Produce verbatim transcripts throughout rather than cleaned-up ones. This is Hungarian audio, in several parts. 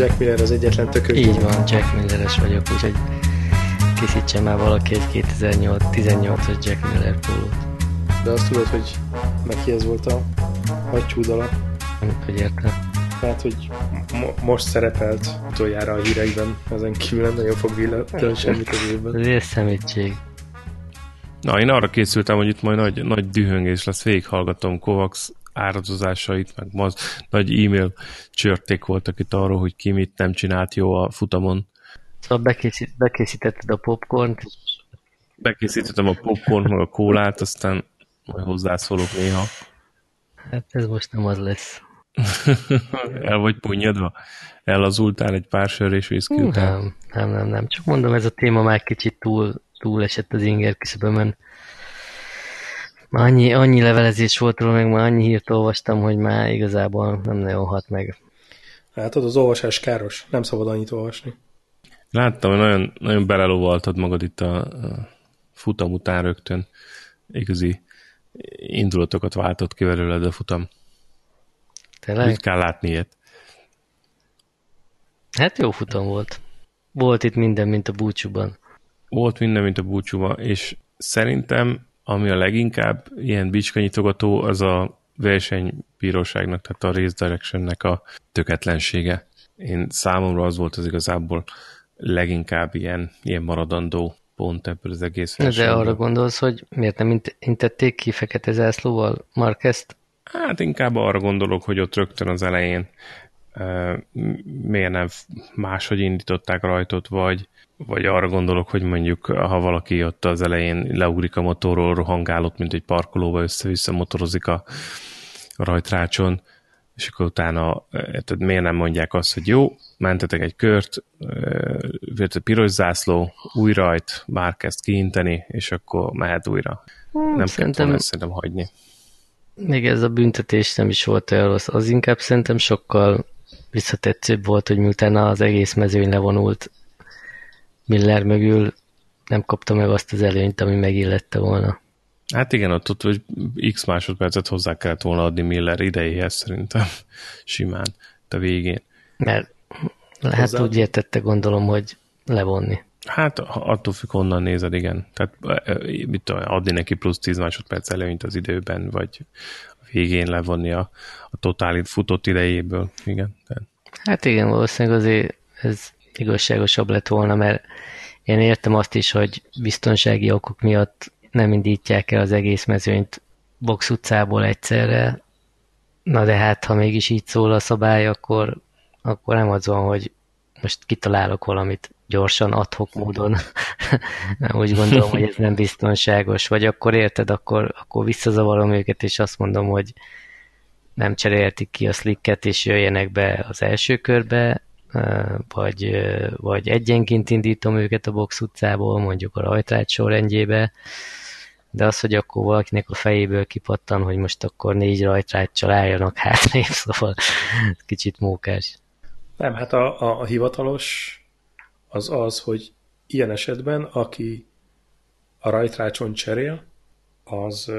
Jack Miller az egyetlen tökös. Így van, Jack Milleres vagyok, úgyhogy készítsen már valaki egy kétezer-tizennyolcas Jack Miller pólót. De azt tudod, hogy neki ez volt a nagy csúdala? Hogy értem. Tehát, hogy mo- most szerepelt utoljára a hírekben, ezen kívül nem nagyon fog villatni semmit az évben. Ez ilyen szemétség. Na, én arra készültem, hogy itt majd nagy, nagy dühöngés lesz, végighallgatom Kovacs áradozásait, meg ma nagy e-mail csörték voltak itt arról, hogy ki mit nem csinált jó a futamon. Szóval bekészít, bekészítetted a popcornt? Bekészítettem a popcornt, meg a kólát, aztán majd hozzászólok néha. Hát ez most nem az lesz. El vagy punyadva? Ellazultál egy pár sör és viszki után? Nem, nem, nem, nem. Csak mondom, ez a téma már kicsit túl, túl esett az inger küszöbömön. Már annyi, annyi levelezés volt róla, meg már annyi hírt olvastam, hogy már igazából nem nagyon hat meg. Hát az olvasás káros. Nem szabad annyit olvasni. Láttam, hogy nagyon, nagyon belelovaltad magad itt a, a futam után rögtön. Igazi indulatokat váltott ki belőled a futam. Tényleg? Mit kell látni ilyet? Hát jó futam volt. Volt itt minden, mint a búcsúban. Volt minden, mint a búcsúban, és szerintem, ami a leginkább ilyen bicskanyitogató, az a versenybíróságnak, tehát a race directionnek a töketlensége. Én számomra az volt az igazából leginkább ilyen, ilyen maradandó pont ebből az egész versenyből. De arra gondolsz, hogy miért nem intették ki fekete zászlóval Márquezt? Hát inkább arra gondolok, hogy ott rögtön az elején uh, miért nem máshogy indították rajtot, vagy, vagy arra gondolok, hogy mondjuk, ha valaki ott az elején leugrik a motorról, rohangálott, mint egy parkolóba, össze-vissza motorozik a rajtrácson, és akkor utána tehát miért nem mondják azt, hogy jó, mentetek egy kört, uh, piros zászló, új rajt, már kezd kiinteni, és akkor mehet újra. Hmm, nem szerintem... kell volna ezt szerintem hagyni. Még ez a büntetés nem is volt olyan rossz. Az inkább szerintem sokkal visszatetszőbb volt, hogy miután az egész mezőny levonult Miller mögül, nem kapta meg azt az előnyt, ami megillette volna. Hát igen, ott ott, hogy x másodpercet hozzá kellett volna adni Miller idejéhez szerintem simán, a végén. Mert hát hozzá... úgy értette, gondolom, hogy levonni. Hát attól függ, honnan nézed, igen. Tehát mit tudom, adni neki plusz tíz másodperc előnyt az időben, vagy a végén levonni a, a totálit futott idejéből. Igen. Tehát. Hát igen, valószínűleg azért ez igazságosabb lett volna, mert én értem azt is, hogy biztonsági okok miatt nem indítják el az egész mezőnyt box utcából egyszerre. Na de hát, ha mégis így szól a szabály, akkor, akkor nem az van, hogy most kitalálok valamit gyorsan, ad-hoc módon. Úgy gondolom, hogy ez nem biztonságos. Vagy akkor érted, akkor, akkor visszazavarom őket, és azt mondom, hogy nem cseréltik ki a slicket, és jöjjenek be az első körbe, vagy, vagy egyenként indítom őket a box utcából, mondjuk a rajtrács sorrendjébe, de az, hogy akkor valakinek a fejéből kipattan, hogy most akkor négy rajtráccsal álljanak hátrébb, szóval kicsit mókás. Nem, hát a, a, a hivatalos az az, hogy ilyen esetben, aki a rajtrácson cserél, az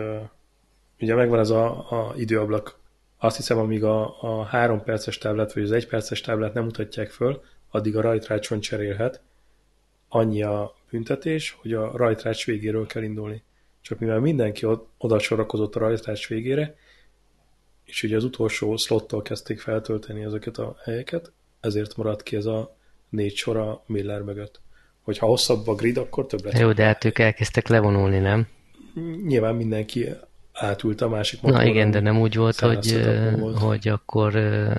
ugye megvan ez a, a időablak. Azt hiszem, amíg a, a három perces táblát, vagy az egy perces táblát nem mutatják föl, addig a rajtrácson cserélhet. Annyi a büntetés, hogy a rajtrács végéről kell indulni. Csak mivel mindenki oda sorakozott a rajtrács végére, és ugye az utolsó slottól kezdték feltölteni ezeket a helyeket, ezért maradt ki ez a négy sor a Miller mögött. Hogyha hosszabb a grid, akkor több lesz. Jó, de hát ők elkezdtek levonulni, nem? Nyilván mindenki átült a másik motorra. Na igen, de nem úgy volt, hogy, volt. hogy akkor a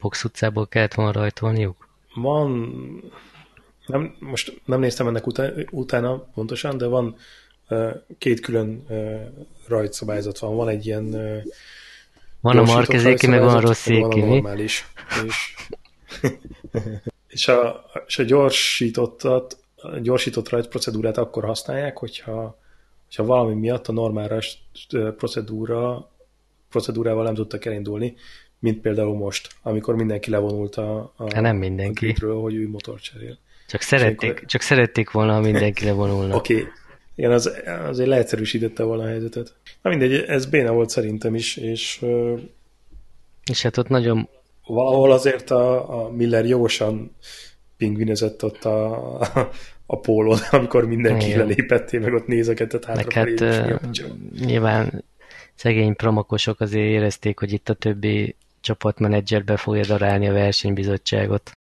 box utcából kellett volna rajtolniuk? Van, nem, most nem néztem ennek utána, utána pontosan, de van két külön rajtszabályzat van. Van egy ilyen van a Márquezéki, meg van a Rosszéki, mi? És... És a, és a gyorsítottat, a gyorsított rajt procedúrát akkor használják, hogyha, hogyha valami miatt a normál rajt procedúra, procedúrával nem tudtak elindulni, mint például most, amikor mindenki levonult a, a, hát nem mindenki. A gridről, hogy ő motor cserél. Csak szerették, amikor... csak szerették volna, ha mindenki levonulna. Oké, okay. Igen, az, azért leegyszerűsítette volna a helyzetet. Na mindegy, ez béna volt szerintem is, és... És hát ott nagyon... valahol azért a, a Miller jogosan pingvinezett ott a, a, a pólon, amikor mindenki lelépettél, meg ott nézegetett hátrafelé. Hát, nyilván szegény promokosok azért érezték, hogy itt a többi csapatmenedzserbe fogja darálni a versenybizottságot.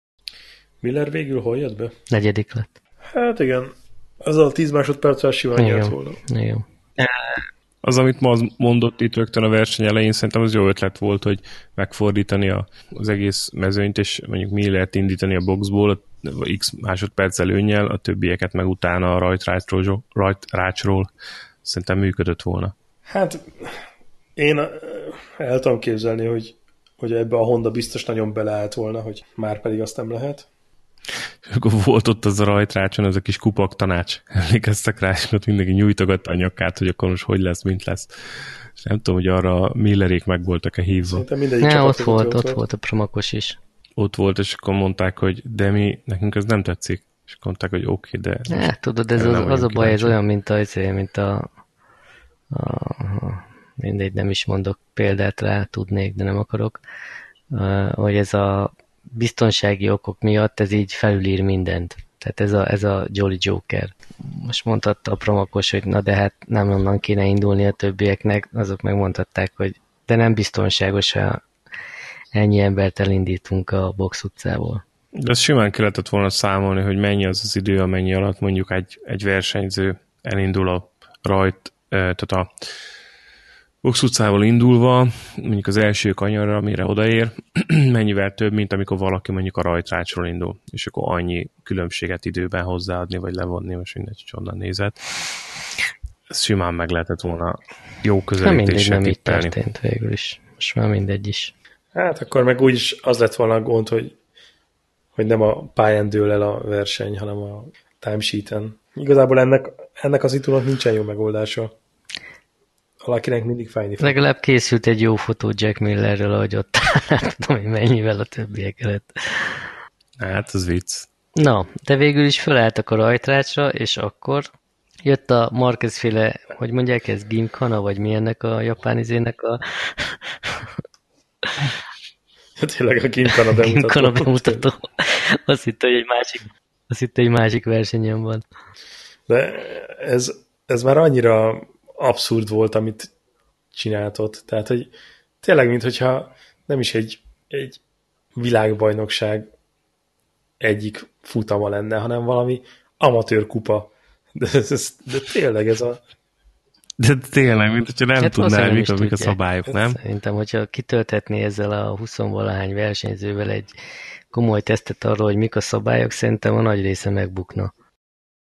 Miller végül hol jött be? Negyedik lett. Hát igen, azzal a tíz másodperccel simán nyert volna. Igen. Az, amit ma mondott itt rögtön a verseny elején, szerintem az jó ötlet volt, hogy megfordítani a, az egész mezőnyt, és mondjuk Millert indítani a boxból, a x másodperc előnnyel, a többieket meg utána a rajtrácsról, rajtrácsról szerintem működött volna. Hát én el tudom képzelni, hogy, hogy ebbe a Honda biztos nagyon beleállt volna, hogy már pedig azt nem lehet. Akkor volt ott az a rajtrácson, ez a kis kupak tanács. Emlékeztek rá, és ott mindenki nyújtogatta a nyakát, hogy akkor most hogy lesz, mint lesz. És nem tudom, hogy arra Millerék meg voltak-e hívva. Ne, ott volt, ott volt, volt a promakos is. Ott volt, és akkor mondták, hogy de mi, nekünk ez nem tetszik. És mondták, hogy oké, okay, de... Ne, tudod, ez az, az a baj, ez olyan, mint a, mint a, a... Mindegy, nem is mondok példát rá, tudnék, de nem akarok. Hogy ez a biztonsági okok miatt ez így felülír mindent. Tehát ez a, ez a Jolly Joker. Most mondhatta a promakos, hogy na de hát nem onnan kéne indulni a többieknek, azok megmondhatták, hogy de nem biztonságos, ha ennyi embert elindítunk a box utcából. De ezt simán ki lehetett volna számolni, hogy mennyi az az idő, amennyi alatt mondjuk egy, egy versenyző elindul a rajt, tehát a Box utcával indulva, mondjuk az első kanyarra, amire odaér, mennyivel több, mint amikor valaki mondjuk a rajtrácsról indul, és akkor annyi különbséget időben hozzáadni, vagy levonni, most mindegy, hogy onnan nézett. Ez simán meg lehetett volna jó közelítéssel tippelni. Nem történt végül is. Most már mindegy is. Hát akkor meg úgyis az lett volna a gond, hogy, hogy nem a pályán dől el a verseny, hanem a timesheeten. Igazából ennek, ennek az itulnak nincsen jó megoldása. Valakinek mindig fájni fog. Legalább készült egy jó fotó Jack Millerről, ahogy ott állt, tudom, hogy mennyivel a többiek előtt. Hát, az vicc. Na, de végül is felálltak a rajtrácsra, és akkor jött a Márquez-féle, hogy mondják, ez ginkana, vagy mi ennek a japán izének a... Tényleg a ginkana bemutató. Ginkana bemutató. Azt hitt, hogy egy másik, azt hitt, hogy egy másik versenyen van. De ez, ez már annyira... abszurd volt, amit csináltott. Tehát, hogy tényleg, minthogyha nem is egy, egy világbajnokság egyik futama lenne, hanem valami amatőr kupa. De, ez, de tényleg ez a... De tényleg, mintha nem hát tudnál, mik a, a szabályok, nem? Szerintem, hogyha kitöltetné ezzel a huszonvalahány versenyzővel egy komoly tesztet arról, hogy mik a szabályok, szerintem a nagy része megbukna.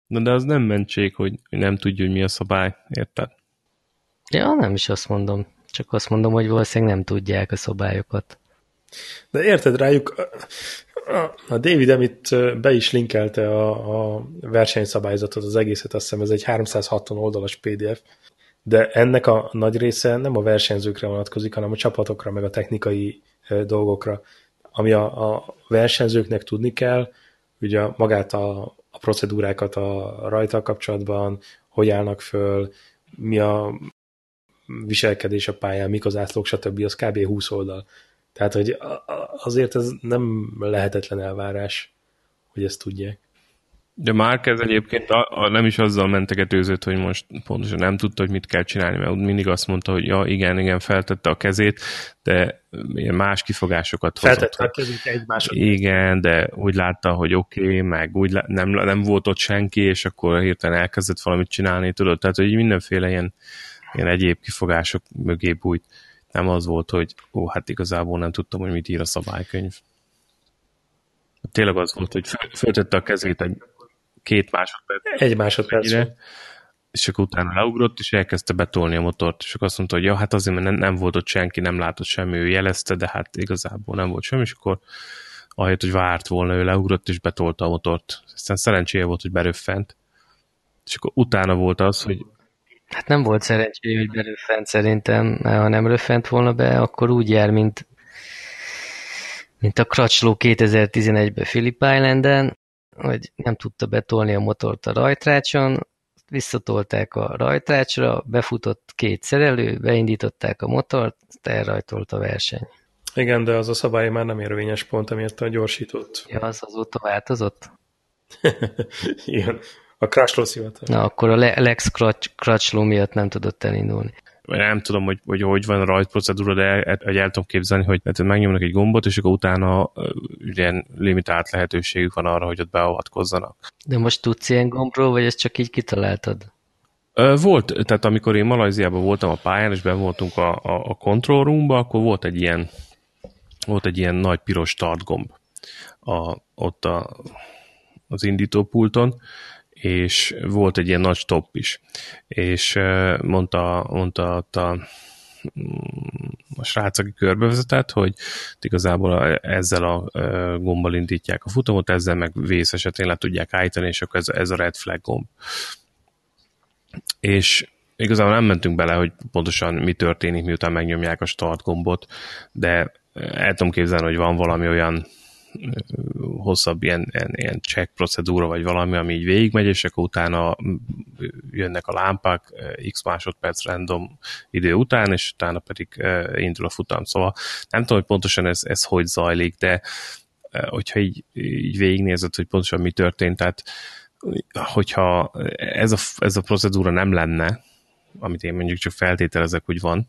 Na de az nem mentség, hogy nem tudja, hogy mi a szabály, érted? Ja, nem is azt mondom. Csak azt mondom, hogy valószínűleg nem tudják a szabályokat. De érted rájuk, a David Emmitt be is linkelte a, a versenyszabályzatot, az egészet, azt hiszem ez egy háromszázhatvan oldalas pé dé ef, de ennek a nagy része nem a versenyzőkre vonatkozik, hanem a csapatokra, meg a technikai dolgokra. Ami a, a versenyzőknek tudni kell, ugye magát a a procedúrákat a rajta kapcsolatban, hogy állnak föl, mi a viselkedés a pályán, mik az átlók, stb. Az kb. húsz oldal. Tehát, hogy azért ez nem lehetetlen elvárás, hogy ezt tudják. De Márquez egyébként a, a, nem is azzal mentegetőzött, hogy most pontosan nem tudta, hogy mit kell csinálni, mert mindig azt mondta, hogy ja, igen, igen, feltette a kezét, de más kifogásokat hozott. Feltette a kezét egy másodban. Igen, de úgy látta, hogy oké, okay, meg úgy lá- nem, nem volt ott senki, és akkor hirtelen elkezdett valamit csinálni, tudod? Tehát, hogy mindenféle ilyen, ilyen egyéb kifogások mögé bújt. Nem az volt, hogy ó, hát igazából nem tudtam, hogy mit ír a szabálykönyv. Tényleg az volt, hogy feltette a kezét egy két másodperc. Egy másodperc. És akkor utána leugrott, és elkezdte betolni a motort, és akkor azt mondta, hogy ja, hát azért, mert nem, nem volt ott senki, nem látott semmi, ő jelezte, de hát igazából nem volt semmi, és akkor ahelyett, hogy várt volna, ő leugrott, és betolta a motort. Aztán szerencséje volt, hogy beröffent. És akkor utána volt az, hogy... Hát nem volt szerencséje, hogy beröffent szerintem, ha nem röffent volna be, akkor úgy jár, mint, mint a Crutchlow kétezer-tizenegyben Phillip Islanden, hogy nem tudta betolni a motort a rajtrácson, visszatolták a rajtrácsra, befutott két szerelő, beindították a motort, elrajtolt a verseny. Igen, de az a szabály már nem érvényes pont, amiért a gyorsított. Ja, az azóta változott? Igen, a Crutchlow szivatar. Na, akkor a Lex Crutchlow miatt nem tudott elindulni. Nem tudom, hogy hogy, hogy van rajtprocedúra, de el, el, el tudom képzelni, hogy hát megnyomnak egy gombot, és akkor utána ilyen limitált lehetőségük van arra, hogy ott beavatkozzanak. De most tudsz ilyen gombról, vagy ezt csak így kitaláltad? Volt, tehát amikor én Malajziában voltam a pályán, és ben voltunk a, a, a control roomba, akkor volt egy ilyen volt egy ilyen nagy piros start gomb a, ott a, az indítópulton, és volt egy ilyen nagy stop is. És mondta, mondta ott a, a srác, aki körbevezetett, hogy igazából ezzel a gombbal indítják a futamot, ezzel meg vész esetén le tudják állítani, és akkor ez, ez a red flag gomb. És igazából nem mentünk bele, hogy pontosan mi történik, miután megnyomják a start gombot, de el tudom képzelni, hogy van valami olyan hosszabb ilyen, ilyen, ilyen check procedúra, vagy valami, ami így végigmegy, és akkor utána jönnek a lámpák x másodperc random idő után, és utána pedig indul a futam. Szóval nem tudom, hogy pontosan ez, ez hogy zajlik, de hogyha így, így végignézed, hogy pontosan mi történt, tehát hogyha ez a, ez a procedúra nem lenne, amit én mondjuk csak feltételezek, hogy van,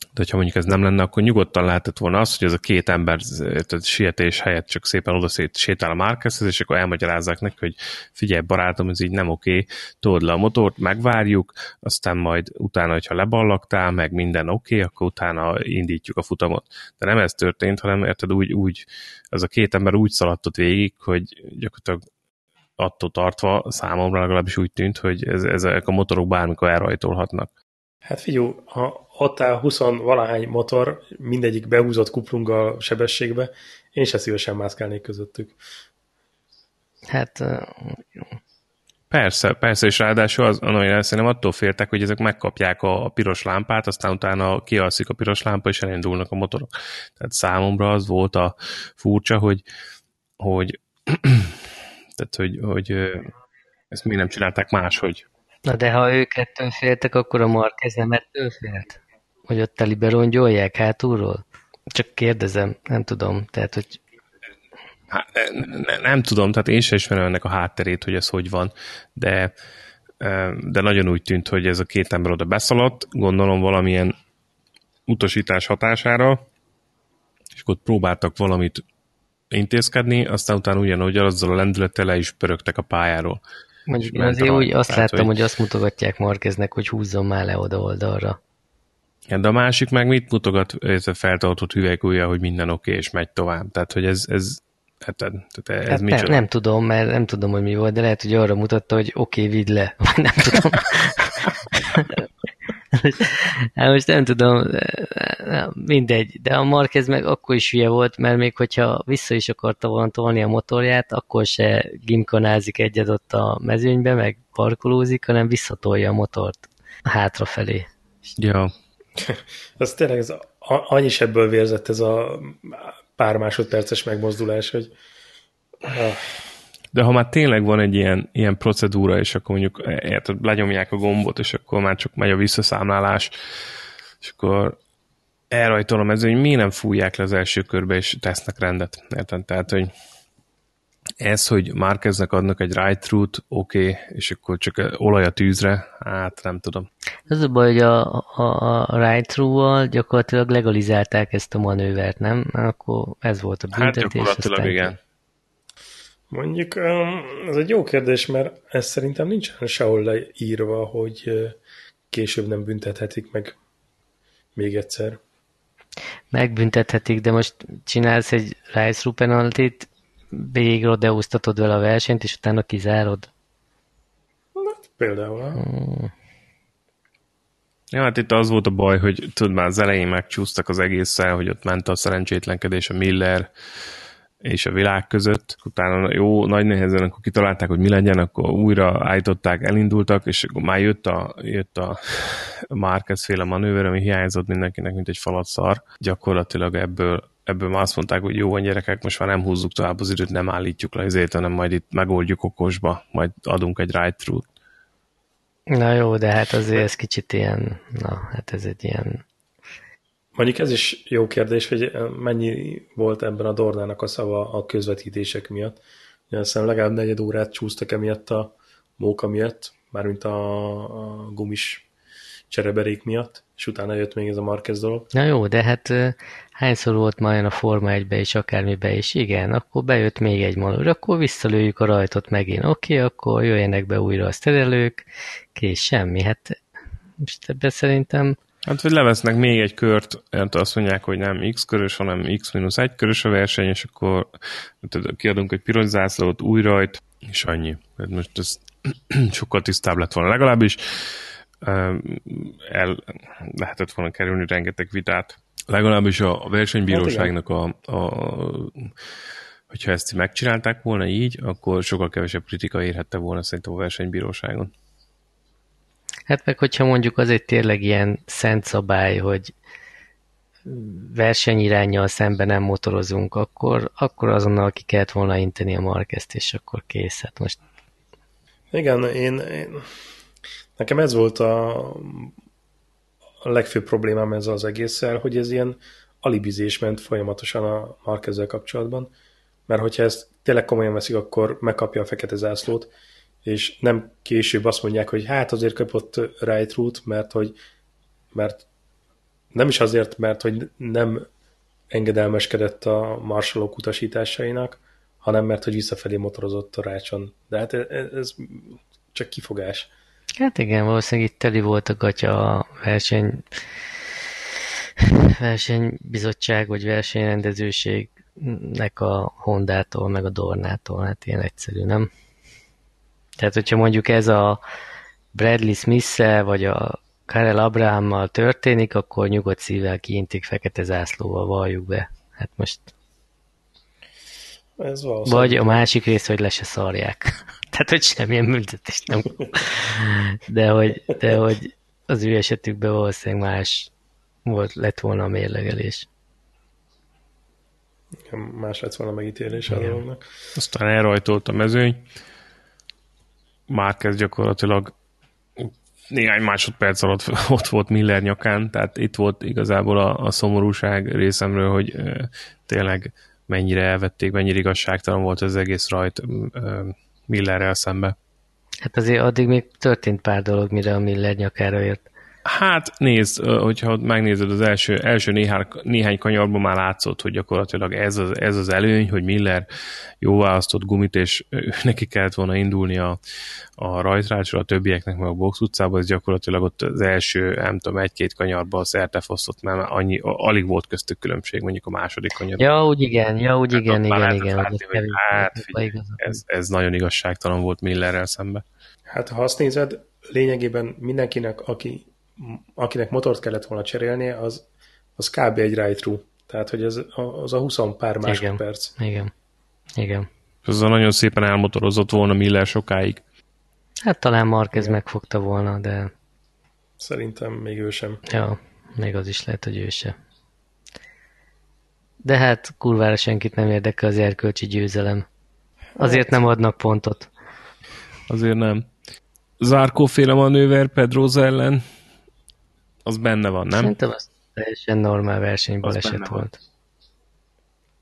de hogyha mondjuk ez nem lenne, akkor nyugodtan lehetett volna az, hogy ez a két ember tehát sietés helyett csak szépen oda sétál a Márquezhez, és akkor elmagyarázzák neki, hogy figyelj barátom, ez így nem oké, told le a motort, megvárjuk, aztán majd utána, hogyha leballagtál, meg minden oké, akkor utána indítjuk a futamot. De nem ez történt, hanem érted úgy, úgy az a két ember úgy szaladtott végig, hogy gyakorlatilag attól tartva számomra legalábbis úgy tűnt, hogy ez, ezek a motorok bármikor elrajtolhatnak. Hát figyelj, ha ott áll húsz-valahány motor, mindegyik behúzott kuplunggal sebességbe, én se szívesen mászkálnék közöttük. Hát... Persze, persze, és ráadásul az, no, szerintem attól féltek, hogy ezek megkapják a, a piros lámpát, aztán utána kialszik a piros lámpa, és elindulnak a motorok. Tehát számomra az volt a furcsa, hogy... hogy tehát, hogy, hogy ezt még nem csinálták máshogy. Na de ha ők ettől féltek, akkor a Márquez nem ettől félt? Hogy ott telibe rongyolják hátulról? Csak kérdezem, nem tudom. Tehát, hogy... hát, ne, ne, nem tudom, tehát én sem ismerem ennek a hátterét, hogy ez hogy van, de, de nagyon úgy tűnt, hogy ez a két ember oda beszaladt, gondolom valamilyen utasítás hatására, és ott próbáltak valamit intézkedni, aztán utána ugyanúgy azzal a lendülettel le is pörögtek a pályáról. Mondjuk azért úgy azt tehát, láttam, hogy... hogy azt mutogatják Márqueznek, hogy húzzon már le oda-oldalra. Ja, de a másik meg mit mutogat ez a feltartott hüvelykujjal, hogy minden oké, és megy tovább. Tehát, hogy ez, ez, hát, tehát ez hát nem, nem tudom, mert nem tudom, hogy mi volt, de lehet, hogy arra mutatta, hogy oké, vidd le. Vagy nem tudom. Hát most nem tudom, mindegy, de a Márquez meg akkor is hülye volt, mert még hogyha vissza is akarta volna tolni a motorját, akkor se gimkanázik egyet ott a mezőnybe, meg parkolózik, hanem visszatolja a motort hátrafelé. Ja. Az tényleg ez, annyi is ebből vérzett ez a pár másodperces megmozdulás, hogy... De ha már tényleg van egy ilyen, ilyen procedúra, és akkor mondjuk érted, lenyomják a gombot, és akkor már csak megy a visszaszámlálás, és akkor elrajtolom ezzel, hogy miért nem fújják le az első körbe, és tesznek rendet. Érted? Tehát, hogy ez, hogy Márqueznek adnak egy right-through-t, oké, okay, és akkor csak olaj a tűzre, hát nem tudom. Az a baj, hogy a, a, a right-through-val gyakorlatilag legalizálták ezt a manővert, nem? Akkor ez volt a büntetés. Hát gyakorlatilag aztán... igen. Mondjuk ez egy jó kérdés, mert ez szerintem nincsen sehol leírva, hogy később nem büntethetik meg még egyszer. Megbüntethetik, de most csinálsz egy right-through penaltit, végig rodeóztatod vele a versenyt, és utána kizárod. Na, például. Hmm. Ja, hát itt az volt a baj, hogy tudod, már az elején megcsúsztak az egésszel, hogy ott ment a szerencsétlenkedés a Miller és a világ között, utána jó, nagy nehezen, akkor kitalálták, hogy mi legyen, akkor újra állították, elindultak, és akkor már jött a, jött a Márquez-féle manőver, ami hiányzott mindenkinek, mint egy falat szar. Gyakorlatilag ebből, ebből már azt mondták, hogy jó van gyerekek, most már nem húzzuk tovább az időt, nem állítjuk le azért, hanem majd itt megoldjuk okosba, majd adunk egy right-through-t. Na jó, de hát azért ez kicsit ilyen, na, hát ez egy ilyen Mondjuk ez is jó kérdés, hogy mennyi volt ebben a Dornának a szava a közvetítések miatt. Szerintem legalább negyed órát csúsztak emiatt a móka miatt, mármint a, a gumis csereberék miatt, és utána jött még ez a Márquez dolog. Na jó, de hát hányszor volt már a Forma egybe is, akármibe is, igen, akkor bejött még egy manőr, akkor visszalőjük a rajtot megint, oké, okay, akkor jöjjenek be újra a szerelők, kész, semmi, hát most ebben szerintem... Hát, hogy levesznek még egy kört, azt mondják, hogy nem X körös, hanem X-egy körös a verseny, és akkor kiadunk egy piros zászlót, új rajt, és annyi. Hát most ez sokkal tisztább lett volna legalábbis. El lehetett volna kerülni rengeteg vitát. Legalábbis a versenybíróságnak a, a hogyha ezt megcsinálták volna így, akkor sokkal kevesebb kritika érhette volna szerintem a versenybíróságon. Hát meg hogyha mondjuk az egy tényleg ilyen szent szabály, hogy versenyiránnyal szemben nem motorozunk, akkor, akkor azonnal ki kellett volna inteni a Márquezt, és akkor kész. Hát most... Igen, én, én... nekem ez volt a, a legfőbb problémám ezzel az egésszel, hogy ez ilyen alibizés ment folyamatosan a Márquezzel kapcsolatban, mert hogyha ezt tényleg komolyan veszik, akkor megkapja a fekete zászlót, és nem később azt mondják, hogy hát azért kapott right route, mert hogy mert nem is azért, mert hogy nem engedelmeskedett a marsalok utasításainak, hanem mert hogy visszafelé motorozott a rácson. De hát ez, ez csak kifogás. Hát igen, valószínűleg itt teli volt a gatya a verseny, versenybizottság vagy versenyrendezőségnek a Hondától, meg a Dornától. Hát ilyen egyszerű, nem? Tehát, hogyha mondjuk ez a Bradley Smith-szel, vagy a Karel Abrahammal történik, akkor nyugodt szívvel kiintik fekete zászlóval, valljuk be. Hát most... Ez vagy a másik rész, hogy le se szarják. Tehát, hogy semmilyen büntetést nem kap. De hogy, de hogy az ő esetükben valószínűleg más volt, lett volna a mérlegelés. Más lett volna a megítélés a dolognak. Aztán elrajtolt a mezőny. Márquez gyakorlatilag néhány másodperc alatt ott volt Miller nyakán, tehát itt volt igazából a, a szomorúság részemről, hogy e, tényleg mennyire elvették, mennyire igazságtalan volt az egész rajt e, Millerrel szembe. Hát azért addig még történt pár dolog, mire a Miller nyakára ért. Hát nézd, hogyha megnézed az első, első néhány, néhány kanyarban már látszott, hogy gyakorlatilag ez az, ez az előny, hogy Miller jó választott gumit, és neki kellett volna indulni a, a rajtrácsra, a többieknek meg a box utcába, ez gyakorlatilag ott az első, nem tudom, egy-két kanyarban szertefosztott, mert annyi, alig volt köztük különbség, mondjuk a második kanyarban. Ja, úgy igen, ja, úgy hát igen, igen, igen. igen látni, hogy kevés, hát, figyelj, ez, ez nagyon igazságtalan volt Millerrel szemben. Hát ha azt nézed, lényegében mindenkinek, aki akinek motort kellett volna cserélnie, az, az kb. Egy right-through. Tehát, hogy ez az a húsz pár másodperc. Igen, igen, igen. Azzal nagyon szépen elmotorozott volna Miller sokáig. Hát talán Márquez megfogta volna, de... Szerintem még ő sem. Ja, még az is lehet, hogy ő sem. De hát kurvára senkit nem érdekel az erkölcsi győzelem. Azért nem adnak pontot. Azért nem. Zarco-féle manőver Pedrosa ellen az benne van, nem? Szerintem az teljesen normál versenyből esett volt.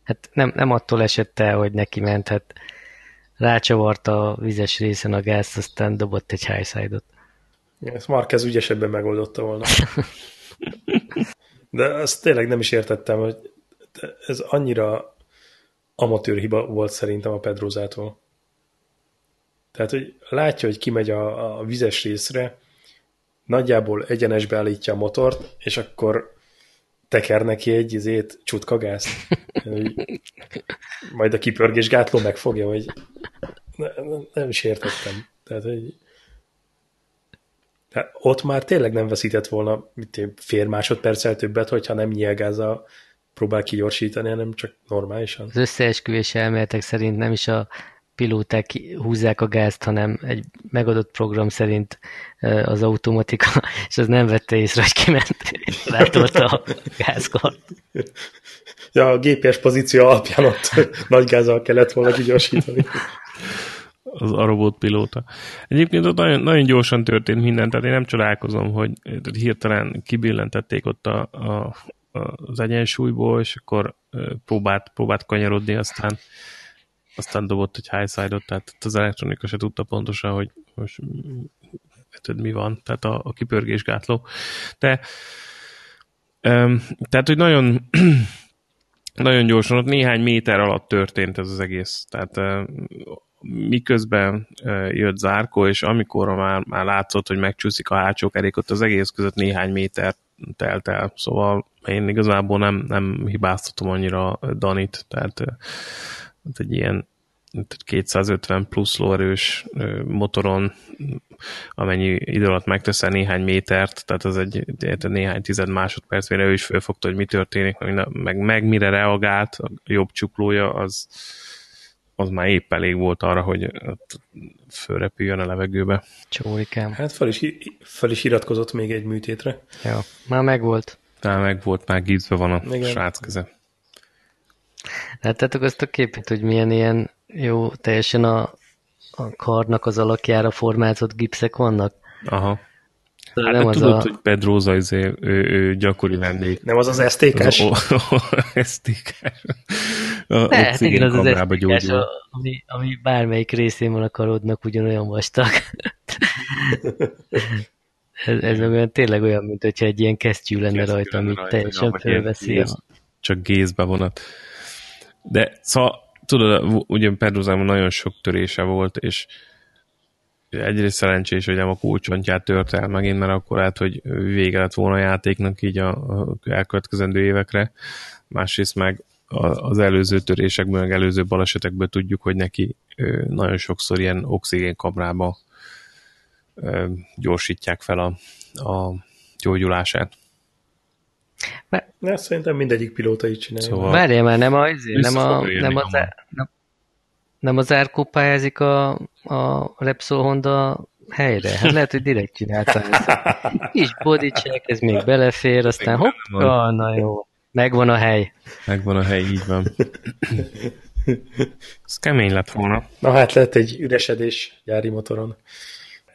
Hát nem, nem attól esett el, hogy neki ment, hát rácsavarta a vizes részen a gázt, aztán dobott egy highside-ot. Ezt Márquez ügyesebben megoldotta volna. De azt tényleg nem is értettem, hogy ez annyira amatőr hiba volt szerintem a Pedrosától. Tehát, hogy látja, hogy kimegy a, a vizes részre, nagyjából egyenesbe állítja a motort, és akkor teker neki egy izét csutkagázt. Majd a kipörgés gátló megfogja, hogy nem is értettem. Tehát, hogy... Tehát ott már tényleg nem veszített volna fél másodperccel többet, hogyha nem nyilgázzal próbál kigyorsítani, hanem csak normálisan. Az összeesküvés elméletek szerint nem is a pilóták húzzák a gázt, hanem egy megadott program szerint az automatika, és az nem vette észre, hogy kiment, rátolta a gázkart. Ja, a gé pé es pozíció alapján ott nagy gázzal kellett volna kigyorsítani. Az a robotpilóta. Egyébként ott nagyon, nagyon gyorsan történt minden, tehát én nem csodálkozom, hogy hirtelen kibillentették ott a, a az egyensúlyból, és akkor próbált, próbált kanyarodni, aztán aztán dobott egy highside-ot, tehát az elektronika se tudta pontosan, hogy most mi van, tehát a, a kipörgésgátló. De um, tehát, hogy nagyon nagyon gyorsan, ott néhány méter alatt történt ez az egész. Tehát um, miközben uh, jött Zarco, és amikor már, már látszott, hogy megcsúszik a hátsó kerék, ott az egész között néhány méter telt el. Szóval én igazából nem, nem hibáztatom annyira Danit, tehát uh, egy ilyen kétszázötven plusz lóerős motoron, amennyi idő alatt megteszel néhány métert, tehát az egy néhány tized másodperc, mire ő is fölfogta, hogy mi történik, meg, meg, meg mire reagált, a jobb csuklója, az, az már épp elég volt arra, hogy fölrepüljön a levegőbe. Csórikám. Hát fel is, fel is iratkozott még egy műtétre. Ja, már megvolt. Már megvolt, már gipszbe van a igen. Srác keze. Láttátok azt a képet, hogy milyen ilyen jó, teljesen a, a karnak az alakjára formázott gipszek vannak? Aha. Hát nem tudod, a... hogy Pedrosa izé, ő, ő gyakori vendég. Nem az az es té ká-s? es té ká-s. Lehet, igen, az az es té ká-s, ami, ami bármelyik részén van a karodnak ugyanolyan vastag. ez ez olyan, tényleg olyan, mint hogyha egy ilyen kesztyű lenne rajta, amit teljesen felveszi. Csak gézbe vonat. De szóval, tudod, ugye Pedrosában nagyon sok törése volt, és egyrészt szerencsés, hogy nem a kulcsontját tört el megint, mert akkor hát, hogy vége lett volna a játéknak így a, a elkövetkezendő évekre. Másrészt meg az előző törésekből, meg előző balesetekből tudjuk, hogy neki nagyon sokszor ilyen oxigénkamrába gyorsítják fel a, a gyógyulását. Bár... Na, szerintem mindegyik pilóta így csinálja. Szóval... Várjál már, nem a, nem a, nem a, nem, nem a Zarco pályázik a, a Repsol Honda helyre? Hát lehet, hogy direkt csináltam. Kis body check, ez még belefér, aztán hopp, ah, na jó, megvan a hely. Megvan a hely, így van. Ez kemény lett volna. Na hát lehet egy üresedés gyári motoron.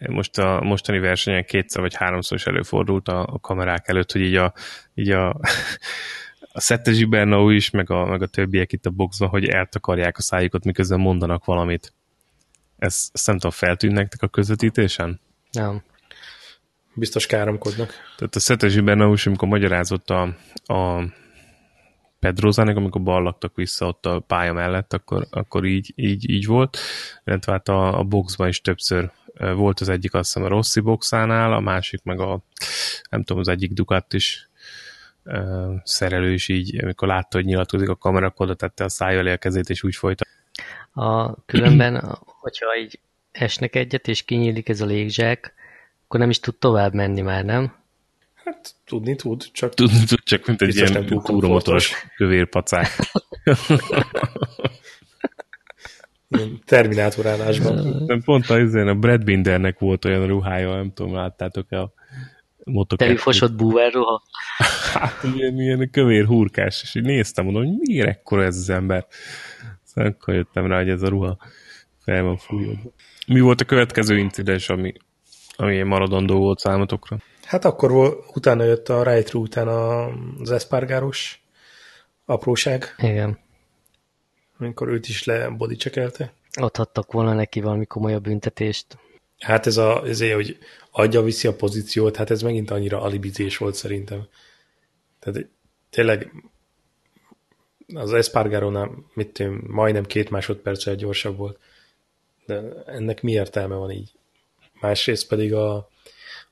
Most a mostani versenyen kétszer vagy háromszor is előfordult a, a kamerák előtt, hogy így a, így a, a Sete Gibernau is, meg a, meg a többiek itt a boxban, hogy eltakarják a szájukat, miközben mondanak valamit. Ez, ezt nem tudom, feltűnt nektek a közvetítésen? Nem. Biztos káromkodnak. Tehát a Sete Gibernau is, amikor magyarázott a, a Pedrosának, amikor ballaktak vissza ott a pálya mellett, akkor, akkor így, így, így volt. Illetve hát a, a boxban is többször volt az egyik, azt hiszem, a Rossi boxánál, a másik meg a, nem tudom, az egyik Ducatis szerelő is így, amikor látta, hogy nyilatkozik a kamera, akkor oda tette a száj elé a kezét, és úgy folytat. A, különben, hogyha így esnek egyet, és kinyílik ez a légzsák, akkor nem is tud tovább menni már, nem? Hát tudni tud, csak... Tudni tud, csak mint egy ilyen túromotoros kövérpacák. Terminátor állásban. Pont az, a Brad Bindernek volt olyan ruhája, nem tudom, láttátok-e a motokat. Teli fosott búvár ruha. Hát, ilyen, ilyen kövér hurkás, és így néztem, mondom, hogy miért ekkora ez az ember. Szóval akkor jöttem rá, hogy ez a ruha fel van fújodva. Mi volt a következő incidens, ami, ami maradandó volt számotokra? Hát akkor volt, utána jött a Right Through után az Espargarós apróság. Igen. Amikor őt is lebodicsekelte. Adhattak volna neki valami komolyabb büntetést. Hát ez a, ezért, hogy adja-viszi a pozíciót, hát ez megint annyira alibizés volt szerintem. Tehát tényleg az Espargarónál mit tűn, majdnem két másodperccel gyorsabb volt. De ennek mi értelme van így? Másrészt pedig a,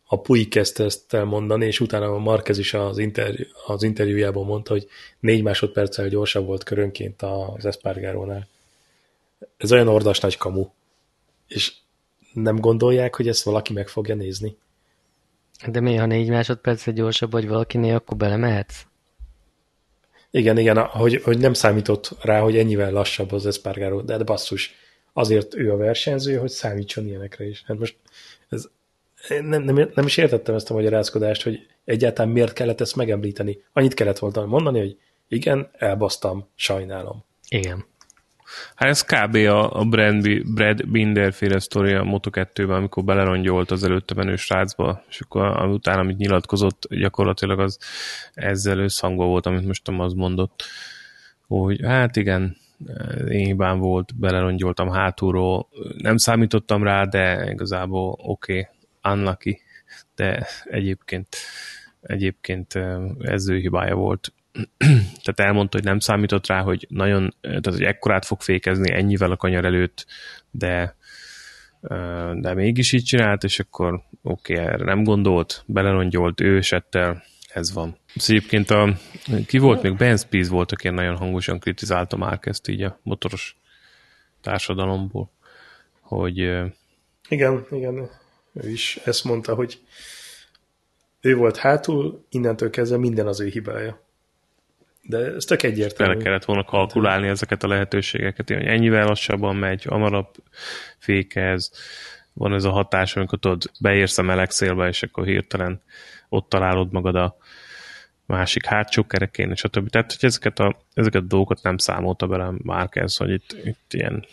a Pui kezdte ezt elmondani, és utána a Márquez is az, interjú, az interjújában mondta, hogy négy másodperccel gyorsabb volt körönként az Espargarónál. Ez olyan ordas nagy kamu. És nem gondolják, hogy ezt valaki meg fogja nézni? De mi, ha négy másodperccel gyorsabb vagy valakinél, akkor belemehetsz? Igen, igen, hogy, hogy nem számított rá, hogy ennyivel lassabb az Espargaró, de, de basszus, azért ő a versenyző, hogy számítson ilyenekre is. Hát most ez Nem, nem, nem is értettem ezt a magyarázkodást, hogy egyáltalán miért kellett ezt megemlíteni. Annyit kellett volna mondani, hogy igen, elbasztam, sajnálom. Igen. Hát ez kb. a, a Brad Binder féle sztoria a moto kettőben, amikor belerongyolt az előtte menő srácba, és akkor utána, amit nyilatkozott, gyakorlatilag az ezzel összhangban volt, amit most az mondott, hogy hát igen, én hibám volt, belerongoltam hátulról, nem számítottam rá, de igazából oké, okay, unlucky, de egyébként egyébként ez ő hibája volt. Tehát elmondta, hogy nem számított rá, hogy nagyon, tehát hogy ekkorát fog fékezni ennyivel a kanyar előtt, de de mégis így csinált, és akkor oké, okay, erre nem gondolt, belerongyolt, ő esett el, ez van. Egyébként a, ki volt még? Ben Spies volt, aki nagyon hangosan kritizálta Márquezt így a motoros társadalomból, hogy... Igen, igen, ő is ezt mondta, hogy ő volt hátul, innentől kezdve minden az ő hibája. De ez tök egyértelmű. Bele kellett volna kalkulálni ezeket a lehetőségeket, hogy ennyivel lassabban megy, hamarabb fékez, van ez a hatás, amikor tudod, beérsz a meleg szélbe, és akkor hirtelen ott találod magad a másik hátsó kerekén, és a többi. Tehát, hogy ezeket a, ezeket a dolgokat nem számolta bele Márquez, hogy itt, itt ilyen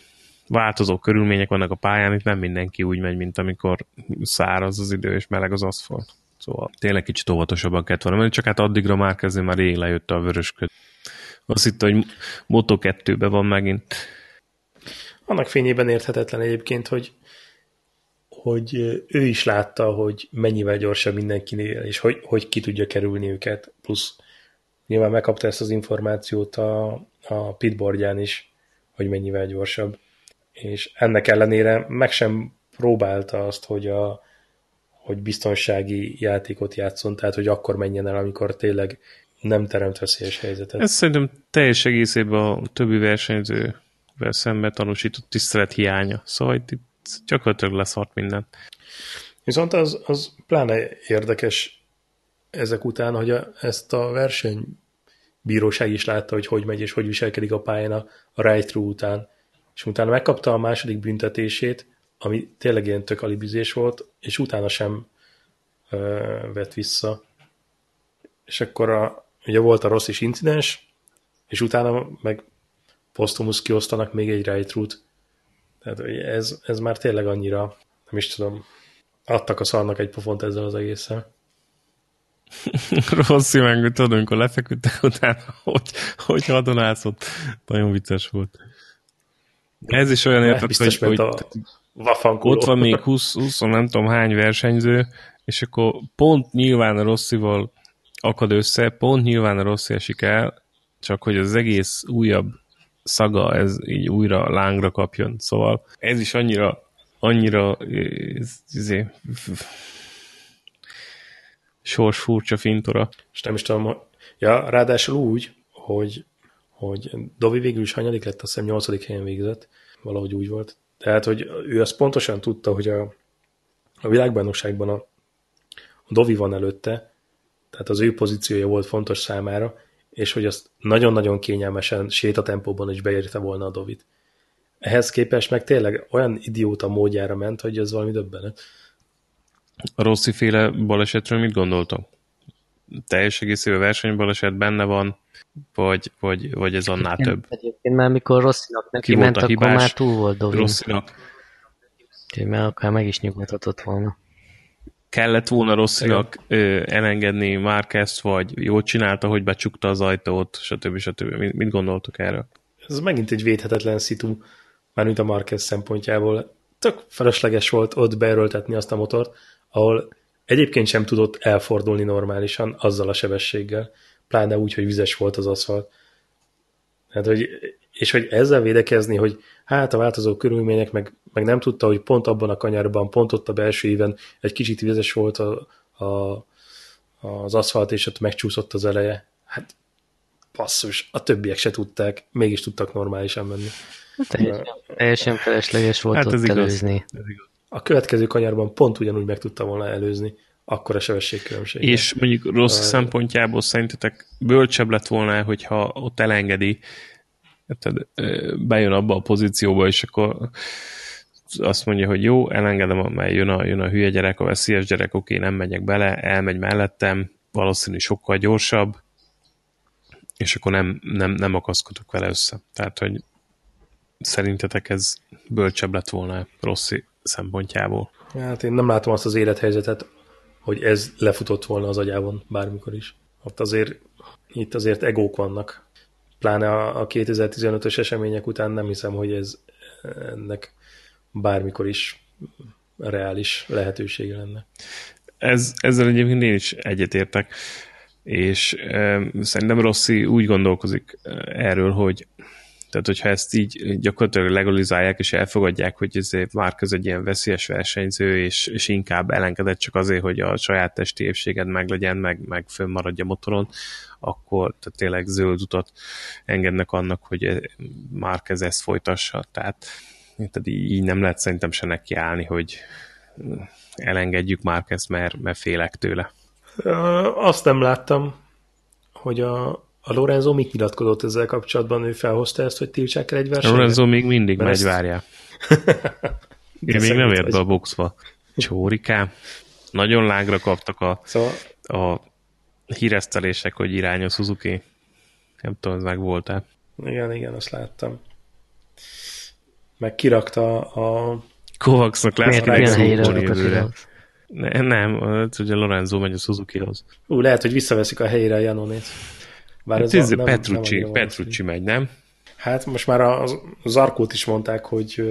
változó körülmények vannak a pályán, itt nem mindenki úgy megy, mint amikor száraz az idő, és meleg az aszfalt. Szóval tényleg kicsit óvatosabban kellett volna menni, csak hát addigra Márquez már rég lejött a vörösköd. Azt hitte, hogy moto kettőben van megint. Annak fényében érthetetlen egyébként, hogy hogy ő is látta, hogy mennyivel gyorsabb mindenkinél, és hogy, hogy ki tudja kerülni őket, plusz nyilván megkapta ezt az információt a, a pitboardján is, hogy mennyivel gyorsabb. És ennek ellenére meg sem próbálta azt, hogy, a, hogy biztonsági játékot játszon, tehát hogy akkor menjen el, amikor tényleg nem teremt veszélyes helyzetet. Ez szerintem teljes egészében a többi versenyzővel szemben tanúsított tisztelet hiánya. Szóval itt gyakorlatilag leszart minden. Viszont az, az pláne érdekes ezek után, hogy a, ezt a versenybíróság is látta, hogy hogy megy és hogy viselkedik a pályán a, a ride-through után. És utána megkapta a második büntetését, ami tényleg ilyen tök alibizés volt, és utána sem ö, vett vissza. És akkor a, ugye volt a Rossis incidens, és utána meg posztumusz kiosztanak még egy ride-through-t. Tehát ez, ez már tényleg annyira, nem is tudom, adtak a szarnak egy pofont ezzel az egészen. Rossi meg, hogy tudod, amikor lefeküdtek utána, hogy, hogy hadonászott. Nagyon vicces volt. Ez is olyan értett, hogy, hogy ott van még húsz, húsz, nem tudom hány versenyző, és akkor pont nyilván a Rossival akad össze, pont nyilván a Rossi esik el, csak hogy az egész újabb szaga, ez így újra lángra kapjon. Szóval ez is annyira annyira ez, ez, ez, sors furcsa fintora. És nem is tudom, ja, ráadásul úgy, hogy, hogy Dovi végül is hanyadik lett, azt hiszem nyolcadik helyen végzett, valahogy úgy volt. Tehát, hogy ő azt pontosan tudta, hogy a, a világbajnokságban a, a Dovi van előtte, tehát az ő pozíciója volt fontos számára, és hogy azt nagyon-nagyon kényelmesen sétatempóban is beérte volna a Dovit. Ehhez képest meg tényleg olyan idióta módjára ment, hogy ez valami döbbenet. A Rossi féle balesetről mit gondoltok? Teljes egészében versenybaleset benne van, vagy, vagy, vagy ez annál egyébként több? Egyébként már mikor Rossinak neki ki ment, akkor már túl volt Dovin. Rossinak. Úgyhogy már akár meg is nyugodhatott volna. Kellett volna Rossinak elengedni Márquezt, vagy jól csinálta, hogy becsukta az ajtót, stb. stb. Mit gondoltok erről? Ez megint egy védhetetlen szitu, mármint a Márquez szempontjából. Tök felesleges volt ott beerőltetni azt a motort, ahol egyébként sem tudott elfordulni normálisan azzal a sebességgel, pláne úgy, hogy vizes volt az aszfalt. Hát, hogy, és hogy ezzel védekezni, hogy hát a változó körülmények, meg, meg nem tudta, hogy pont abban a kanyarban, pont ott a belső íven egy kicsit vizes volt a, a, az aszfalt, és ott megcsúszott az eleje. Hát basszus, a többiek se tudták, mégis tudtak normálisan menni. Teljesen, teljesen felesleges volt hát ott igaz, előzni. A következő kanyarban pont ugyanúgy meg tudta volna előzni, akkora sebességkülönbség. És mondjuk Rossi szempontjából szerintetek bölcsebb lett volna, hogyha ott elengedi, tehát bejön abba a pozícióba, és akkor azt mondja, hogy jó, elengedem, mert jön a, jön a hülye gyerek, a veszélyes gyerek, oké, nem megyek bele, elmegy mellettem, valószínű sokkal gyorsabb, és akkor nem, nem, nem akaszkodok vele össze. Tehát, hogy Szerintetek ez bölcsebb lett volna Rossi szempontjából? Hát én nem látom azt az élethelyzetet, hogy ez lefutott volna az agyában bármikor is. Ott azért, itt azért egók vannak. Pláne a kétezer-tizenötös események után nem hiszem, hogy ez ennek bármikor is reális lehetősége lenne. Ez, ezzel egyébként én is egyetértek, és e, szerintem Rossi úgy gondolkozik erről, hogy tehát, hogyha ezt így gyakorlatilag legalizálják és elfogadják, hogy ezért Márquez egy ilyen veszélyes versenyző, és, és inkább ellenkedett csak azért, hogy a saját testi épséged meglegyen, meg, meg fönnmaradj a motoron, akkor tehát tényleg zöld utat engednek annak, hogy Márquez ezt folytassa. Tehát, tehát így nem lehet szerintem se nekiállni, hogy elengedjük Márquezt, mert, mert félek tőle. Azt nem láttam, hogy a A Lorenzo mit nyilatkozott ezzel kapcsolatban? Ő felhozta ezt, hogy tiltsák el egy versenyre? A Lorenzo még mindig megy, ezt... várjál. Én még nem ért be a boxba. Csórikám. Nagyon lágra kaptak a, szóval... a híresztelések, hogy irány a Suzuki. Nem tudom, ez meg volt-e. Igen, igen, azt láttam. Meg kirakta a... Kovacsnak lesz. Miért milyen ne, nem, ugye Lorenzo megy a Suzukihoz. Ú, lehet, hogy visszaveszik a helyére a Janonét. Bár hát ez a, nem, Petrucci, nem Petrucci megy, nem? Hát most már a Zarcót is mondták, hogy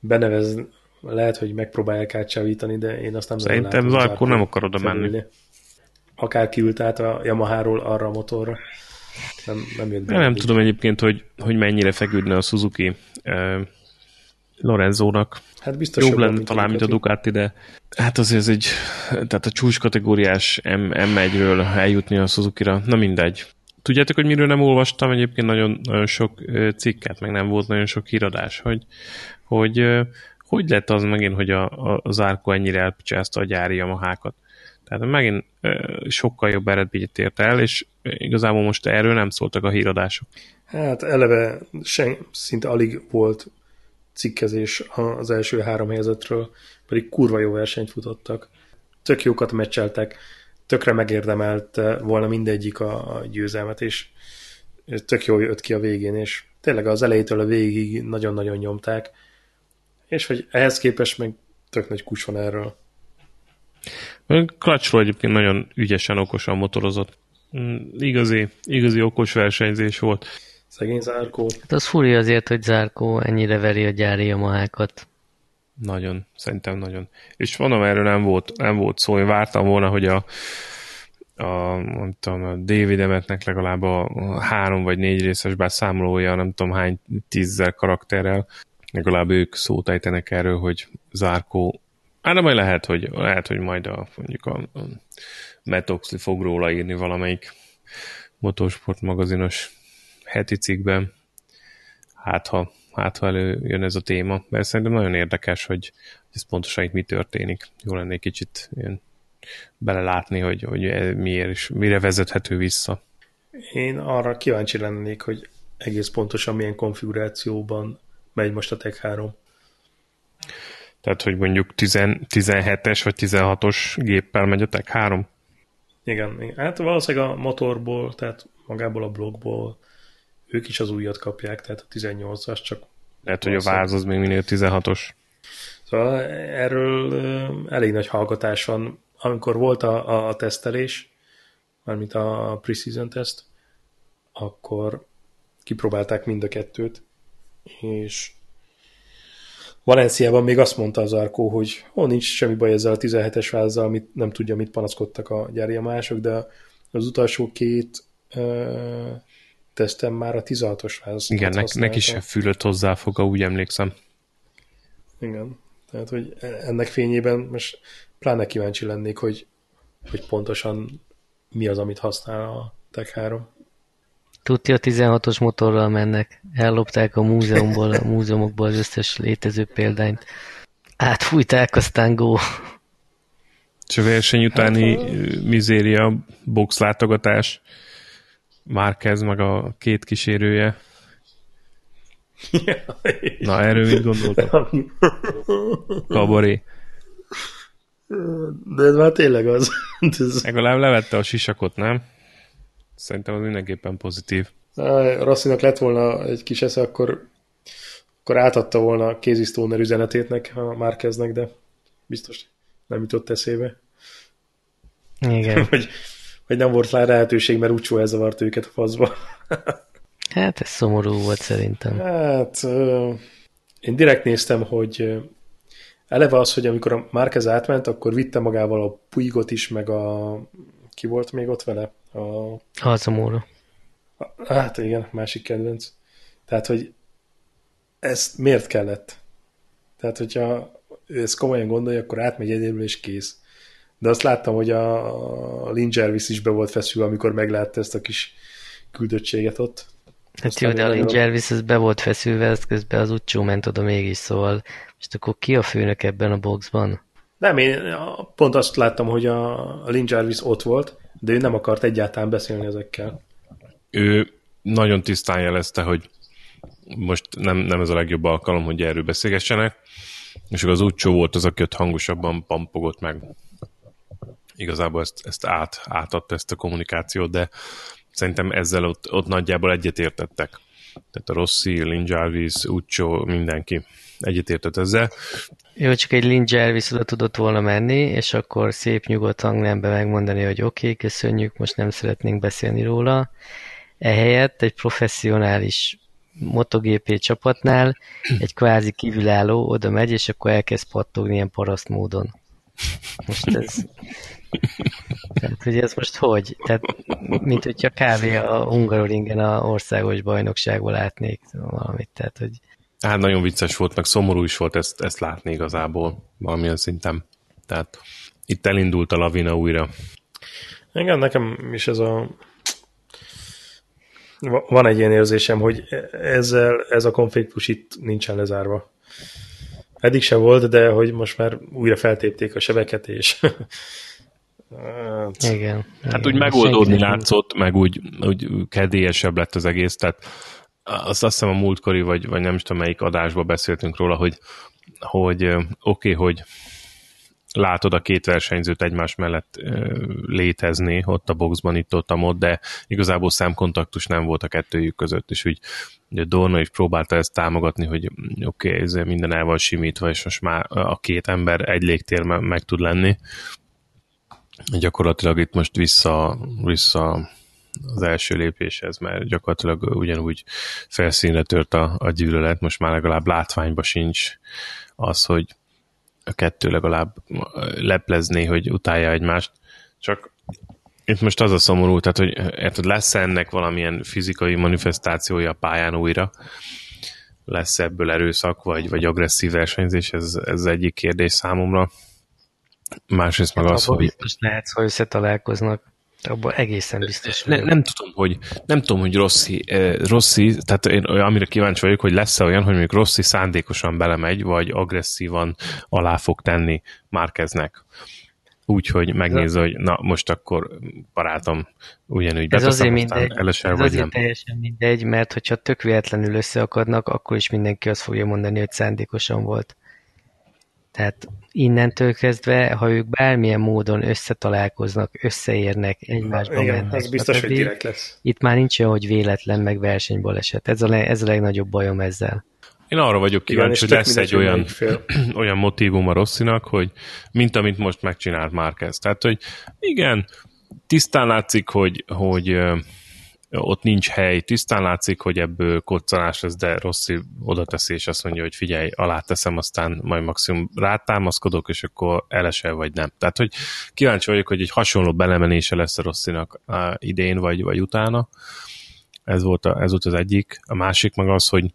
benevez, lehet, hogy megpróbálják átcsávítani, de én azt nem látom. Szerintem Zarco nem akar oda menni. Akár kiült át a Yamaháról arra a motorra. Nem, nem jött be. Nem, nem tudom egyébként, hogy, hogy mennyire feküdne a Suzuki uh, Lorenzónak. Hát biztos jobb lenne talán, mint a Ducati, de hát azért ez egy, tehát a csúcskategóriás M egyről eljutni a Suzukira, na mindegy. Tudjátok, hogy miről nem olvastam egyébként nagyon, nagyon sok cikket, meg nem volt nagyon sok híradás, hogy hogy, hogy lett az megint, hogy a, a, a Zarco ennyire elpicsázta a gyári Yamahákat. Tehát megint sokkal jobb eredményt ért el, és igazából most erről nem szóltak a híradások. Hát eleve sen, szinte alig volt cikkezés az első három helyzetről, pedig kurva jó versenyt futottak. Tök jókat meccseltek, tökre megérdemelt volna mindegyik a győzelmet, és tök jól jött ki a végén, és tényleg az elejétől a végig nagyon-nagyon nyomták, és hogy ehhez képest meg tök nagy kus van erről. Crutchlow egyébként nagyon ügyesen, okosan motorozott. Igazi, igazi okos versenyzés volt. Szegény Zarco. Hát az furi azért, hogy Zarco ennyire veri a gyári Yamahákat. Nagyon, szerintem nagyon. És mondom, erről nem volt, nem volt szó. Én vártam volna, hogy a, a, nem tudom, a David Emmettnek legalább a három vagy négy részes, bár számolója, nem tudom hány tízzel karakterrel, legalább ők szót ejtenek erről, hogy Zarco, hát de majd lehet, hogy, lehet, hogy majd a, mondjuk a, a Matt Oxley fog róla írni valamelyik motorsport magazinos heti cikkben, hát ha, hát ha előjön ez a téma, mert szerintem nagyon érdekes, hogy ez pontosan itt mi történik. Jó lenne egy kicsit belelátni, hogy, hogy miért is, mire vezethető vissza. Én arra kíváncsi lennék, hogy egész pontosan milyen konfigurációban megy most a Tech három. Tehát, hogy mondjuk tíz, tizenhetes vagy tizenhatos géppel megy a Tech három? Igen, hát valószínűleg a motorból, tehát magából a blokkból ők is az újat kapják, tehát a tizennyolcas, csak... Lehet, hogy a váz az még minél tizenhatos. Szóval erről elég nagy hallgatás van. Amikor volt a, a tesztelés, mármint a pre-season teszt, akkor kipróbálták mind a kettőt, és Valenciában még azt mondta az Zarco, hogy ó, nincs semmi baj ezzel a tizenhetes vázzal, mit, nem tudja, mit panaszkodtak a gyári mások, de az utolsó két... Ö, tesztem már a tizenhatos választ. Igen, nek, neki sem fülött hozzáfoga, úgy emlékszem. Igen, tehát, hogy ennek fényében most pláne kíváncsi lennék, hogy, hogy pontosan mi az, amit használ a Tech három. Tudja, a tizenhatos motorral mennek. Ellopták a múzeumból, a múzeumokból az összes létező példányt. Átfújták, aztán go. És a verseny utáni hát, ha... mizéria, boxlátogatás, Márquez, meg a két kísérője. Jaj. Na, erről mit gondoltam? Kabaré. De ez már tényleg az. Legalább levette a sisakot, nem? Szerintem az mindenképpen pozitív. Rosszinak lett volna egy kis esze, akkor akkor átadta volna a Casey Stoner üzenetét nek, a Márqueznek, de biztos nem jutott eszébe. Igen. Hogy, hogy nem volt rá lehetőség, mert Ucsó elzavart őket a faszba. Hát ez szomorú volt szerintem. Hát én direkt néztem, hogy eleve az, hogy amikor a Márquez átment, akkor vitte magával a Puigot is, meg a... ki volt még ott vele? A... Alzamóra. Hát igen, másik kedvenc. Tehát, hogy ez miért kellett? Tehát, hogyha ő ezt komolyan gondolja, akkor átmegy egyéből és kész. De azt láttam, hogy a Lin Jarvis is be volt feszülve, amikor meglátta ezt a kis küldöttséget ott. Hát jó, de a Lin Jarvis az be volt feszülve, ezt közben az Uccsó ment oda mégis, szóval most akkor ki a főnök ebben a boxban? Nem, én pont azt láttam, hogy a Lin Jarvis ott volt, de ő nem akart egyáltalán beszélni ezekkel. Ő nagyon tisztán jelezte, hogy most nem, nem ez a legjobb alkalom, hogy erről beszélgessenek, és akkor az Uccsó volt az, aki ott hangosabban pampogott meg. Igazából ezt, ezt át, átadta ezt a kommunikációt, de szerintem ezzel ott, ott nagyjából egyetértettek. Tehát a Rossi, Lin Jarvis, Uccsó, mindenki egyetértett ezzel. Jó, csak egy Lin Jarvis oda tudott volna menni, és akkor szép nyugodt hangnembe megmondani, hogy oké, okay, köszönjük, most nem szeretnénk beszélni róla. Ehelyett egy professzionális MotoGP csapatnál egy kvázi kívülálló oda megy, és akkor elkezd pattogni ilyen paraszt módon. Most ez... Tehát, hogy ez most hogy? Tehát, mint hogyha kávé a Hungaroringen a országos bajnokságból látnék valamit, tehát, hogy... Hát nagyon vicces volt, meg szomorú is volt ezt, ezt látni igazából valamilyen szinten. Tehát itt elindult a lavina újra. Igen, nekem is ez a... Van egy ilyen érzésem, hogy ezzel ez a konfliktus itt nincsen lezárva. Eddig sem volt, de hogy most már újra feltépték a sebeket, és... Hát, igen, hát igen, úgy megoldódni látszott, meg úgy, úgy kedélyesebb lett az egész, tehát azt, azt hiszem a múltkori, vagy, vagy nem is tudom melyik adásban beszéltünk róla, hogy, hogy oké, okay, hogy látod a két versenyzőt egymás mellett létezni ott a boxban, itt ott, ott, de igazából szemkontaktus nem volt a kettőjük között, és úgy ugye Dorna is próbálta ezt támogatni, hogy oké, okay, ez minden el van simítva, és most már a két ember egy légtér meg tud lenni. Gyakorlatilag itt most vissza, vissza az első lépéshez, mert gyakorlatilag ugyanúgy felszínre tört a, a gyűlölet, most már legalább látványba sincs az, hogy a kettő legalább leplezné, hogy utálja egymást, csak itt most az a szomorú, tehát hogy lesz ennek valamilyen fizikai manifestációja a pályán újra, lesz ebből erőszak, vagy, vagy agresszív versenyzés, ez, ez egyik kérdés számomra. Másrészt meg hát az, hogy... Biztos lehetsz, ha összetalálkoznak. Abban egészen biztos. Ne, nem tudom, hogy, nem tudom, hogy Rossi, eh, Rossi, tehát én amire kíváncsi vagyok, hogy lesz-e olyan, hogy mondjuk Rossi szándékosan belemegy, vagy agresszívan alá fog tenni Márqueznek. Úgyhogy megnézze, hogy na, most akkor barátom ugyanúgy beteszem, aztán elesel, vagy nem. Teljesen mindegy, mert hogyha tök véletlenül összeakadnak, akkor is mindenki azt fogja mondani, hogy szándékosan volt. Tehát innentől kezdve, ha ők bármilyen módon összetalálkoznak, összeérnek, egymásba igen, mennek. Ez biztos, hogy direkt lesz. Itt már nincs olyan, hogy véletlen meg versenybaleset. Ez a, le, ez a legnagyobb bajom ezzel. Én arra vagyok kíváncsi, hogy lesz egy olyan, olyan motívum a Rossinak, hogy mint amit most megcsinált Márquez. Tehát, hogy igen, tisztán látszik, hogy, hogy ott nincs hely, tisztán látszik, hogy ebből koccanás lesz, de Rossi oda teszi, és azt mondja, hogy figyelj, alá teszem, aztán majd maximum rátámaszkodok, és akkor elesel, vagy nem. Tehát, hogy kíváncsi vagyok, hogy egy hasonló belemenése lesz a Rossinak idén, vagy, vagy utána. Ez volt, a, ez volt az egyik. A másik meg az, hogy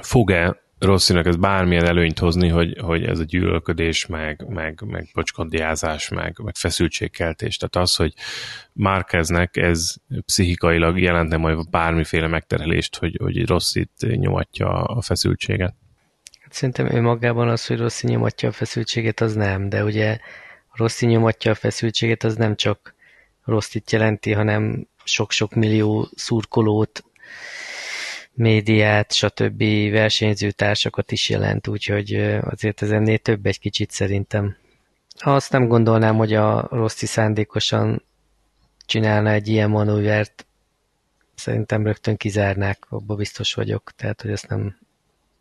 fog-e Rossinak ez bármilyen előnyt hozni, hogy, hogy ez a gyűlölködés, meg, meg, meg pocskondiázás, meg, meg feszültségkeltés. Tehát az, hogy Márqueznek ez pszichikailag jelentne majd bármiféle megterhelést, hogy, hogy Rossit nyomatja a feszültséget. Szerintem ő magában az, hogy Rossi nyomatja a feszültséget, az nem, de ugye Rossi nyomatja a feszültséget, az nem csak Rossit jelenti, hanem sok-sok millió szurkolót, médiát, stb. Versenyzőtársakat is jelent, úgyhogy azért ez ennél több egy kicsit szerintem. Azt nem gondolnám, hogy a Rossi szándékosan csinálna egy ilyen manővert, szerintem rögtön kizárnák, abban biztos vagyok, tehát hogy ezt nem,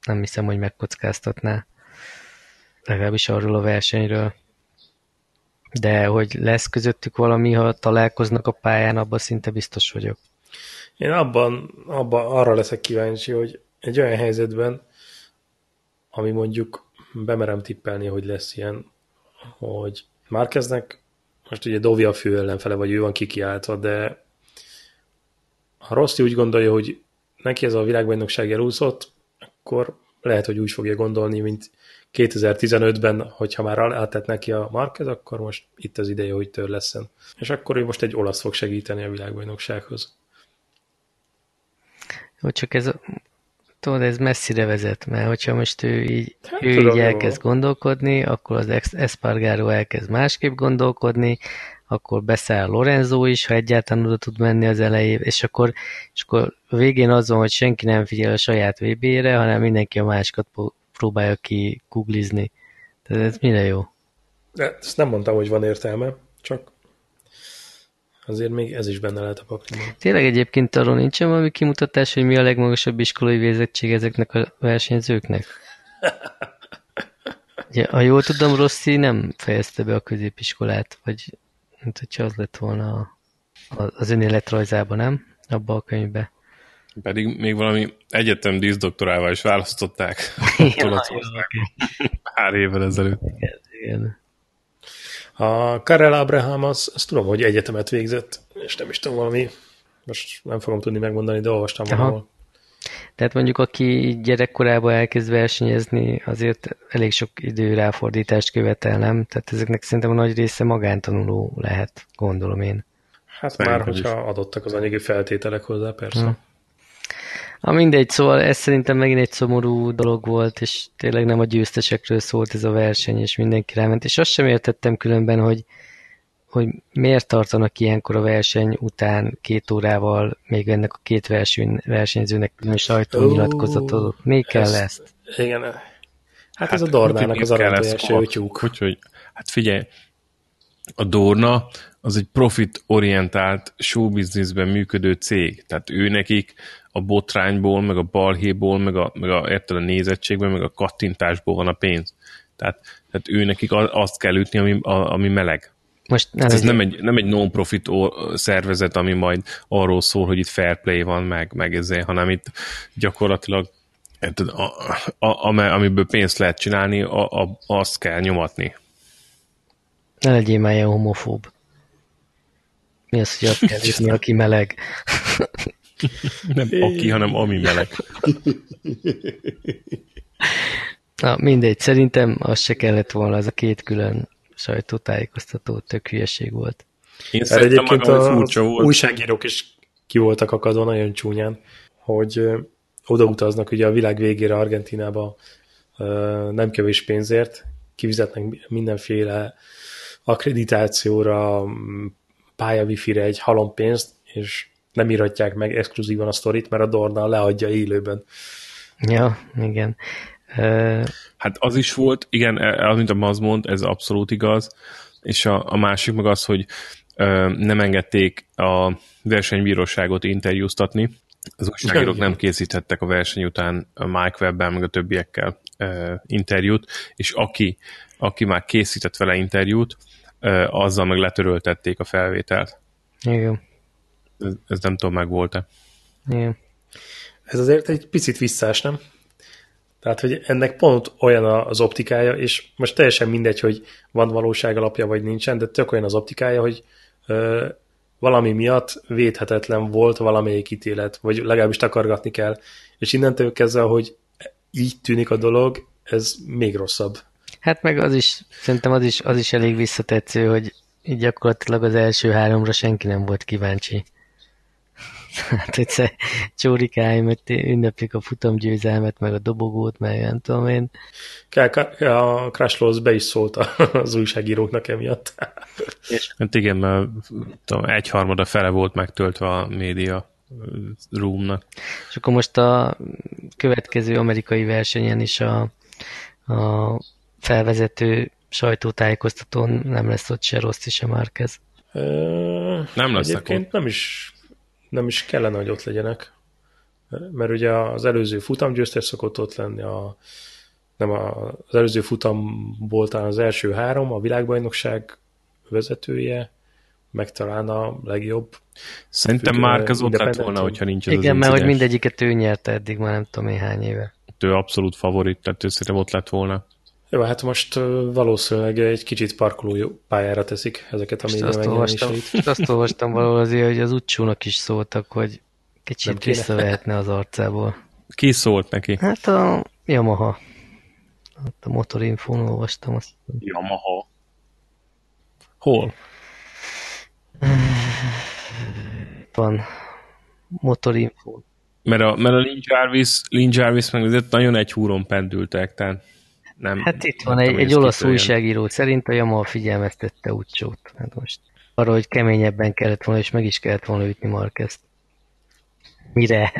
nem hiszem, hogy megkockáztatná. Legalábbis arról a versenyről. De hogy lesz közöttük valami, ha találkoznak a pályán, abban szinte biztos vagyok. Én abban, abban arra leszek kíváncsi, hogy egy olyan helyzetben, ami mondjuk bemerem tippelni, hogy lesz ilyen, hogy Márqueznek, most ugye Dovi a fő ellenfele, vagy ő van kikiáltva, de ha Rossi úgy gondolja, hogy neki ez a világbajnokság elúszott, akkor lehet, hogy úgy fogja gondolni, mint kétezer-tizenötben, hogyha már átett neki a Márquez, akkor most itt az ideje, hogy törlesszen. És akkor ő most egy olasz fog segíteni a világbajnoksághoz. Jó, csak ez, tudod, ez messzire vezet, mert hogyha most ő így, hát, ő tudom, így elkezd jó. gondolkodni, akkor az Espargaró elkezd másképp gondolkodni, akkor beszáll Lorenzo is, ha egyáltalán oda tud menni az elejébe, és akkor, és akkor végén azon, hogy senki nem figyel a saját vé bé-re, hanem mindenki a másikat próbálja ki kuglizni. Tehát ez minden jó. De ezt nem mondtam, hogy van értelme, csak azért még ez is benne lehet a pakliban. Tényleg egyébként arról nincsen valami kimutatás, hogy mi a legmagasabb iskolai végzettség ezeknek a versenyzőknek? Ja, ha jól tudom, Rossi nem fejezte be a középiskolát, vagy mint hogyha az lett volna az önéletrajzában, nem? Abba a könyvbe. Pedig még valami egyetem díszdoktorával is választották. Ja, pár évvel ezelőtt. Igen, igen. A Karel Abraham, azt az tudom, hogy egyetemet végzett, és nem is tudom valami, most nem fogom tudni megmondani, de olvastam valahol. Tehát mondjuk, aki gyerekkorában elkezd versenyezni, azért elég sok idő ráfordítást követel, nem? Tehát ezeknek szerintem a nagy része magántanuló lehet, gondolom én. Hát szerintem már, hogyha is adottak az anyagi feltételek hozzá, persze. Ha. Ha mindegy, szóval ez szerintem megint egy szomorú dolog volt, és tényleg nem a győztesekről szólt ez a verseny, és mindenki ráment, és azt sem értettem különben, hogy, hogy miért tartanak ilyenkor a verseny után két órával még ennek a két verseny, versenyzőnek külön sajtónyilatkozatot. Még kell ezt, ezt? Igen. Hát, hát ez a Dornának az aranytőjelső tyúk. Úgyhogy, hát figyelj, a Dorna az egy profit-orientált showbizniszben működő cég, tehát ő nekik a botrányból, meg a balhéból, meg a, meg a, érted, a nézettségben, meg a kattintásból van a pénz. Tehát, tehát ő nekik azt kell ütni, ami, ami meleg. Most nem ez nem egy, nem egy non-profit szervezet, ami majd arról szól, hogy itt fair play van, meg, meg ezért, hanem itt gyakorlatilag érted, a, a, amiből pénzt lehet csinálni, a, a, azt kell nyomatni. Ne legyél már ilyen homofób. Mi az, hogy azt kell ütni, aki meleg? Nem aki, hanem ami meleg. Na, mindegy, szerintem az se kellett volna, az a két külön sajtótájékoztató, tök hülyeség volt. Én hát szerintem magam, hogy furcsa volt. Újságírók is ki voltak akadva nagyon csúnyán, hogy odautaznak ugye a világ végére Argentinába nem kevés pénzért, kivizetnek mindenféle akkreditációra, pályavifire egy halom pénzt, és nem írhatják meg exkluzívan a sztorit, mert a Dorna leadja élőben. Ja, igen. Uh... Hát az is volt, igen, amit a Maz mond, ez abszolút igaz, és a, a másik meg az, hogy ö, nem engedték a versenybíróságot interjúztatni, az újságírók igen, nem készíthettek a verseny után a Mike Webb-el, meg a többiekkel ö, interjút, és aki, aki már készített vele interjút, ö, azzal meg letöröltették a felvételt. Igen. Ez, ez nem tudom, meg volt-e. Igen. Ez azért egy picit visszás, nem? Tehát, hogy ennek pont olyan az optikája, és most teljesen mindegy, hogy van valóság alapja, vagy nincsen, de tök olyan az optikája, hogy ö, valami miatt védhetetlen volt valamelyik ítélet, vagy legalábbis takargatni kell. És innentől kezdve, hogy így tűnik a dolog, ez még rosszabb. Hát meg az is, szerintem az is, az is elég visszatetsző, hogy így gyakorlatilag az első háromra senki nem volt kíváncsi. Hát, hogy csórikáim, ünneplik a futamgyőzelmet, meg a dobogót, meg nem tudom én. A Crutchlow be is szólt az újságíróknak emiatt. Hát igen, mert egyharmada fele volt megtöltve a média roomnak. És akkor most a következő amerikai versenyen is a, a felvezető sajtótájékoztatón nem lesz ott se Rossi, se Márquez. Nem lesznek. Egyébként nem is, nem is kellene, hogy ott legyenek. mert ugye az előző futam győztes szokott ott lenni, a, nem a, az előző futamból talán az első három, a világbajnokság vezetője, meg talán a legjobb. Szerintem Márquez ott lett volna, hogyha nincs ez az incidens. Igen, mert hogy mindegyiket ő nyerte eddig, már nem tudom én hány éve. Ő abszolút favorit, tehát ő szerintem ott lett volna. Jó, hát most valószínűleg egy kicsit parkoló pályára teszik ezeket a megjelenéseit. Azt olvastam valahol azért, hogy az Uccsónak is szóltak, hogy kicsit visszavehetne az arcából. Ki szólt neki? Hát a Yamaha. Hát a Motorinfón olvastam azt. Yamaha. Hol? Van. Motorinfón. Mert a, mert a Lin Jarvis, Lin Jarvis megnézett, nagyon egy húron pendültek, tehát nem... Hát itt van egy, egy olasz újságíró, szerint a Yamaha figyelmeztette Uccsót. Hát most arra, hogy keményebben kellett volna, és meg is kellett volna ütni Márquezt. Mire?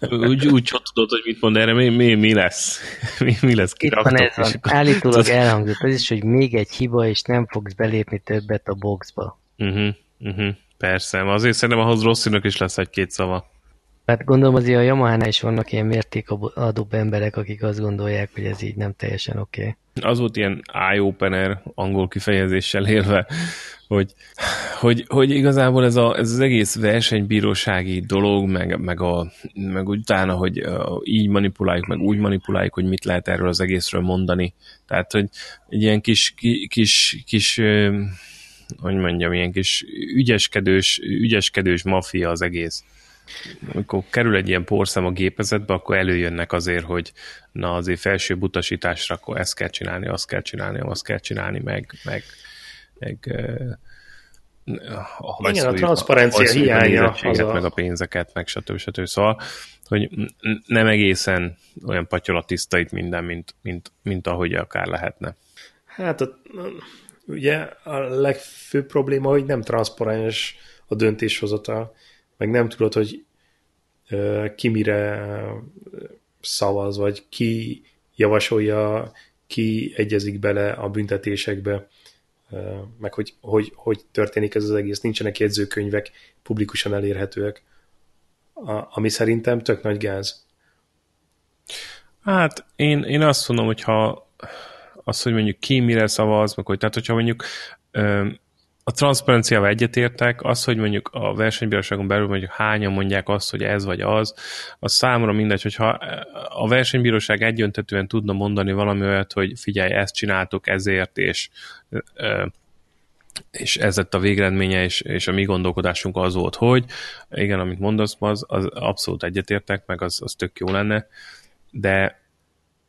Úgy, úgy tudod, hogy mit mond erre, mi, mi, mi lesz? Mi, mi lesz? Kiraktok, itt van, ez van. Állítólag elhangzott az is, hogy még egy hiba, és nem fogsz belépni többet a boxba. Uh-huh, uh-huh, persze, azért szerintem ahhoz Rossinak is lesz egy-két szava. Hát gondolom azért a Yamahánál is vannak ilyen mértékadóbb emberek, akik azt gondolják, hogy ez így nem teljesen oké. Okay. Az volt ilyen eye-opener angol kifejezéssel élve, hogy, hogy, hogy igazából ez, a, ez az egész versenybírósági dolog, meg, meg, a, meg utána, hogy így manipuláljuk, meg úgy manipuláljuk, hogy mit lehet erről az egészről mondani. Tehát, hogy egy ilyen kis... kis, kis hogy mondjam, ilyen kis ügyeskedős, ügyeskedős maffia az egész. Amikor kerül egy ilyen porszám a gépezetbe, akkor előjönnek azért, hogy na azért felsőbb utasításra akkor ezt kell csinálni, azt kell csinálni, azt kell csinálni, meg... meg, meg ah, igen, a transzparencia hiánya. Az a... Meg a pénzeket, meg stb. stb. Szóval, hogy nem egészen olyan patyolattiszta itt minden, mint, mint, mint ahogy akár lehetne. Hát a, ugye a legfőbb probléma, hogy nem transzparens a döntéshozatal, meg nem tudod, hogy ki mire szavaz, vagy ki javasolja, ki egyezik bele a büntetésekbe, meg hogy, hogy, hogy történik ez az egész. Nincsenek jegyzőkönyvek, publikusan elérhetőek, ami szerintem tök nagy gáz. Hát én, én azt mondom, hogyha az, hogy mondjuk ki mire szavaz, meg hogy, tehát hogyha mondjuk a transzparenciával egyetértek, az, hogy mondjuk a versenybíróságon belül mondjuk hányan mondják azt, hogy ez vagy az, az számomra mindegy, hogyha a versenybíróság egyöntetően tudna mondani valami olyat, hogy figyelj, ezt csináltuk ezért, és, és ez lett a végeredménye, és, és a mi gondolkodásunk az volt, hogy igen, amit mondasz, az, az abszolút egyetértek, meg az, az tök jó lenne, de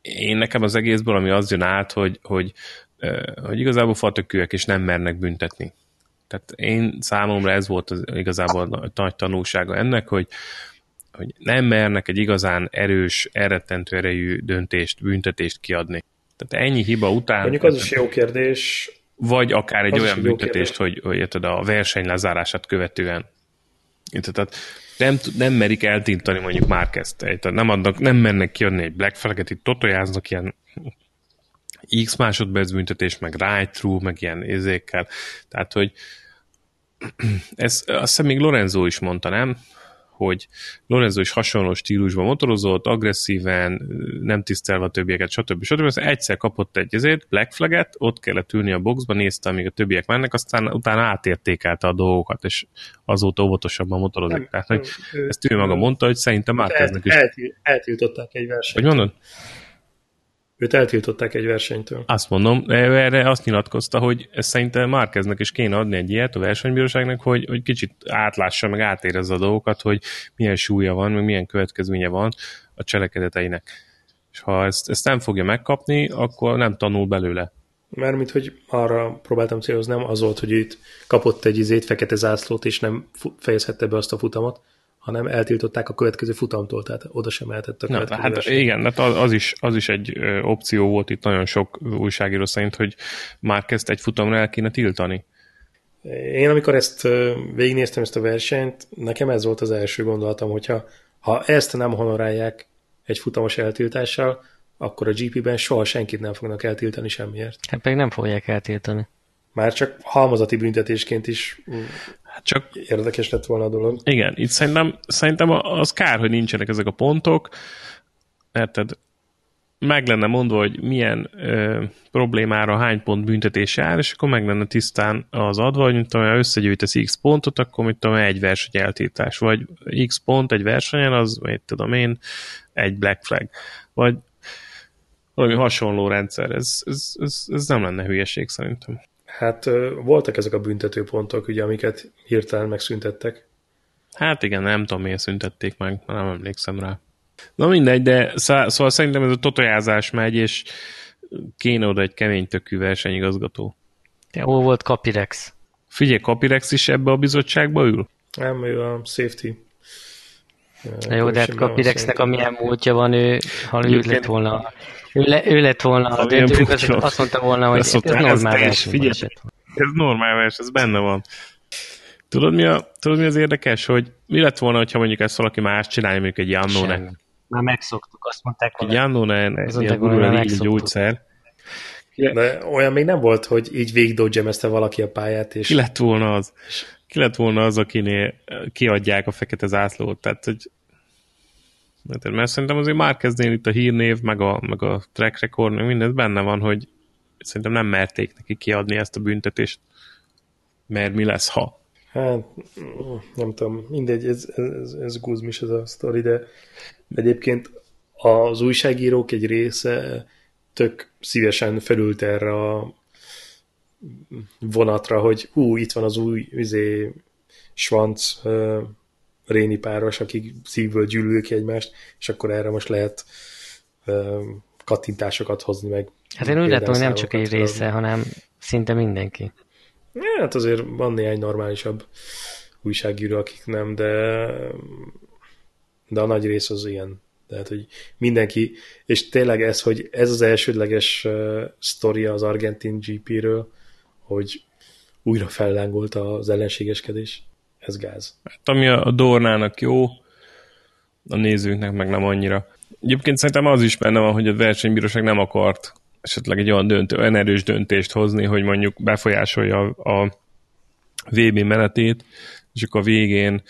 én nekem az egészből, ami az jön át, hogy, hogy, hogy igazából fartökűek, és nem mernek büntetni. Tehát én számomra ez volt az, igazából a nagy tanulsága ennek, hogy, hogy nem mernek egy igazán erős, elrettentő erejű döntést, büntetést kiadni. Tehát ennyi hiba után... Mondjuk az is jó kérdés. Vagy akár egy olyan büntetést, hogy, hogy érted, a verseny lezárását követően. Tehát nem, nem merik eltintani mondjuk Márquezt. Tehát nem, adnak, nem mennek kiadni egy black flaget, itt totojáznak ilyen X másodperc büntetés, meg right-through, meg ilyen érzékkel. Tehát, hogy ez, azt hiszem még Lorenzo is mondta, nem? Hogy Lorenzo is hasonló stílusban motorozott, agresszíven, nem tisztelve a többieket, stb. stb. Aztán egyszer kapott egy ezért black flaget, ott kellett ülni a boxba, nézte, amíg a többiek mennek, aztán utána átértékelte a dolgokat, és azóta óvatosabban motorozik. Nem, Tehát, hogy ő, ezt ő maga mondta, hogy szerintem Márqueznek el, is... Eltiltották egy versenyt. Hogy mondod? Őt eltiltották egy versenytől. Azt mondom, erre azt nyilatkozta, hogy szerintem Márqueznek is kéne adni egy ilyet a versenybíróságnak, hogy, hogy kicsit átlássa, meg átérezze a dolgokat, hogy milyen súlya van, meg milyen következménye van a cselekedeteinek. És ha ezt, ezt nem fogja megkapni, akkor nem tanul belőle. Mármint, hogy arra próbáltam célozni, nem az volt, hogy itt kapott egy izét, fekete zászlót, és nem fejezhette be azt a futamot, hanem eltiltották a következő futamtól, tehát oda sem lehetett a következő hát versenyt. Igen, hát az, az, is, az is egy opció volt itt nagyon sok újságíró szerint, hogy Márquezt egy futamra el kéne tiltani. Én amikor ezt végignéztem, ezt a versenyt, nekem ez volt az első gondolatom, hogyha ha ezt nem honorálják egy futamos eltiltással, akkor a gé pében soha senkit nem fognak eltiltani semmiért. Hát pedig nem fogják eltiltani. Már csak halmozati büntetésként is Csak érdekes lett volna a dolog. Igen, itt szerintem, szerintem az kár, hogy nincsenek ezek a pontok, érted? Meg lenne mondva, hogy milyen ö, problémára hány pont büntetés jár, és akkor meg lenne tisztán az adva, hogy mint amilyen összegyűjtesz x pontot, akkor mint amilyen egy verseny eltiltás, vagy x pont egy versenyen, az, mit tudom én, egy black flag, vagy valami hasonló rendszer. Ez, ez, ez, ez nem lenne hülyeség szerintem. Hát voltak ezek a büntetőpontok, ugye, amiket hirtelen megszüntettek. Hát igen, nem tudom, miért szüntették meg, nem emlékszem rá. Na mindegy, de szá- szóval szerintem ez a totojázás megy, és kéne oda egy kemény tökű versenyigazgató. De hol volt Kapirex? Figyelj, Kapirex is ebbe a bizottságba ül? Nem, ő a safety. Na jó, de hát Kapirexnek amilyen múltja van, ő, ha ő lett volna. Ő, le, ő lett volna a döntők, azt mondta volna, hogy ez normál vers. Figyelj, ez normál vers, ez benne van. Tudod mi, a, tudod, mi az érdekes, hogy mi lett volna, ha mondjuk ezt valaki más csinálja, mondjuk egy Jannónek. Már megszoktuk, azt mondták volna. Egy Jannónek, ilyen gurulán így a gyógyszer. De olyan még nem volt, hogy így végigdodzsemezte valaki a pályát. És... Ki lett volna az? Ki lett volna az, akinél kiadják a fekete zászlót? Tehát, hogy... Mert szerintem azért Márqueznél itt a hírnév, meg a, meg a track record, mindez benne van, hogy szerintem nem merték neki kiadni ezt a büntetést. Mert mi lesz, ha? Hát, nem tudom, mindegy, ez, ez, ez guzmis ez a sztori, de egyébként az újságírók egy része tök szívesen felült erre a vonatra, hogy hú, itt van az új izé, svanc uh, réni páros, akik szívből gyűlül ki egymást, és akkor erre most lehet uh, kattintásokat hozni meg. Hát én úgy látom, hogy nem csak egy része, hanem szinte mindenki. Ja, hát azért van néhány normálisabb újságíró, akik nem, de, de a nagy rész az ilyen. Tehát, hogy mindenki, és tényleg ez, hogy ez az elsődleges uh, sztoria az argentin gé péről, hogy újra fellángolt az ellenségeskedés, ez gáz. Hát ami a Dornának jó, a nézőknek meg nem annyira. Egyébként szerintem az is benne van, hogy a versenybíróság nem akart esetleg egy olyan, döntő, olyan erős döntést hozni, hogy mondjuk befolyásolja a, a vé bé menetét, és akkor a végén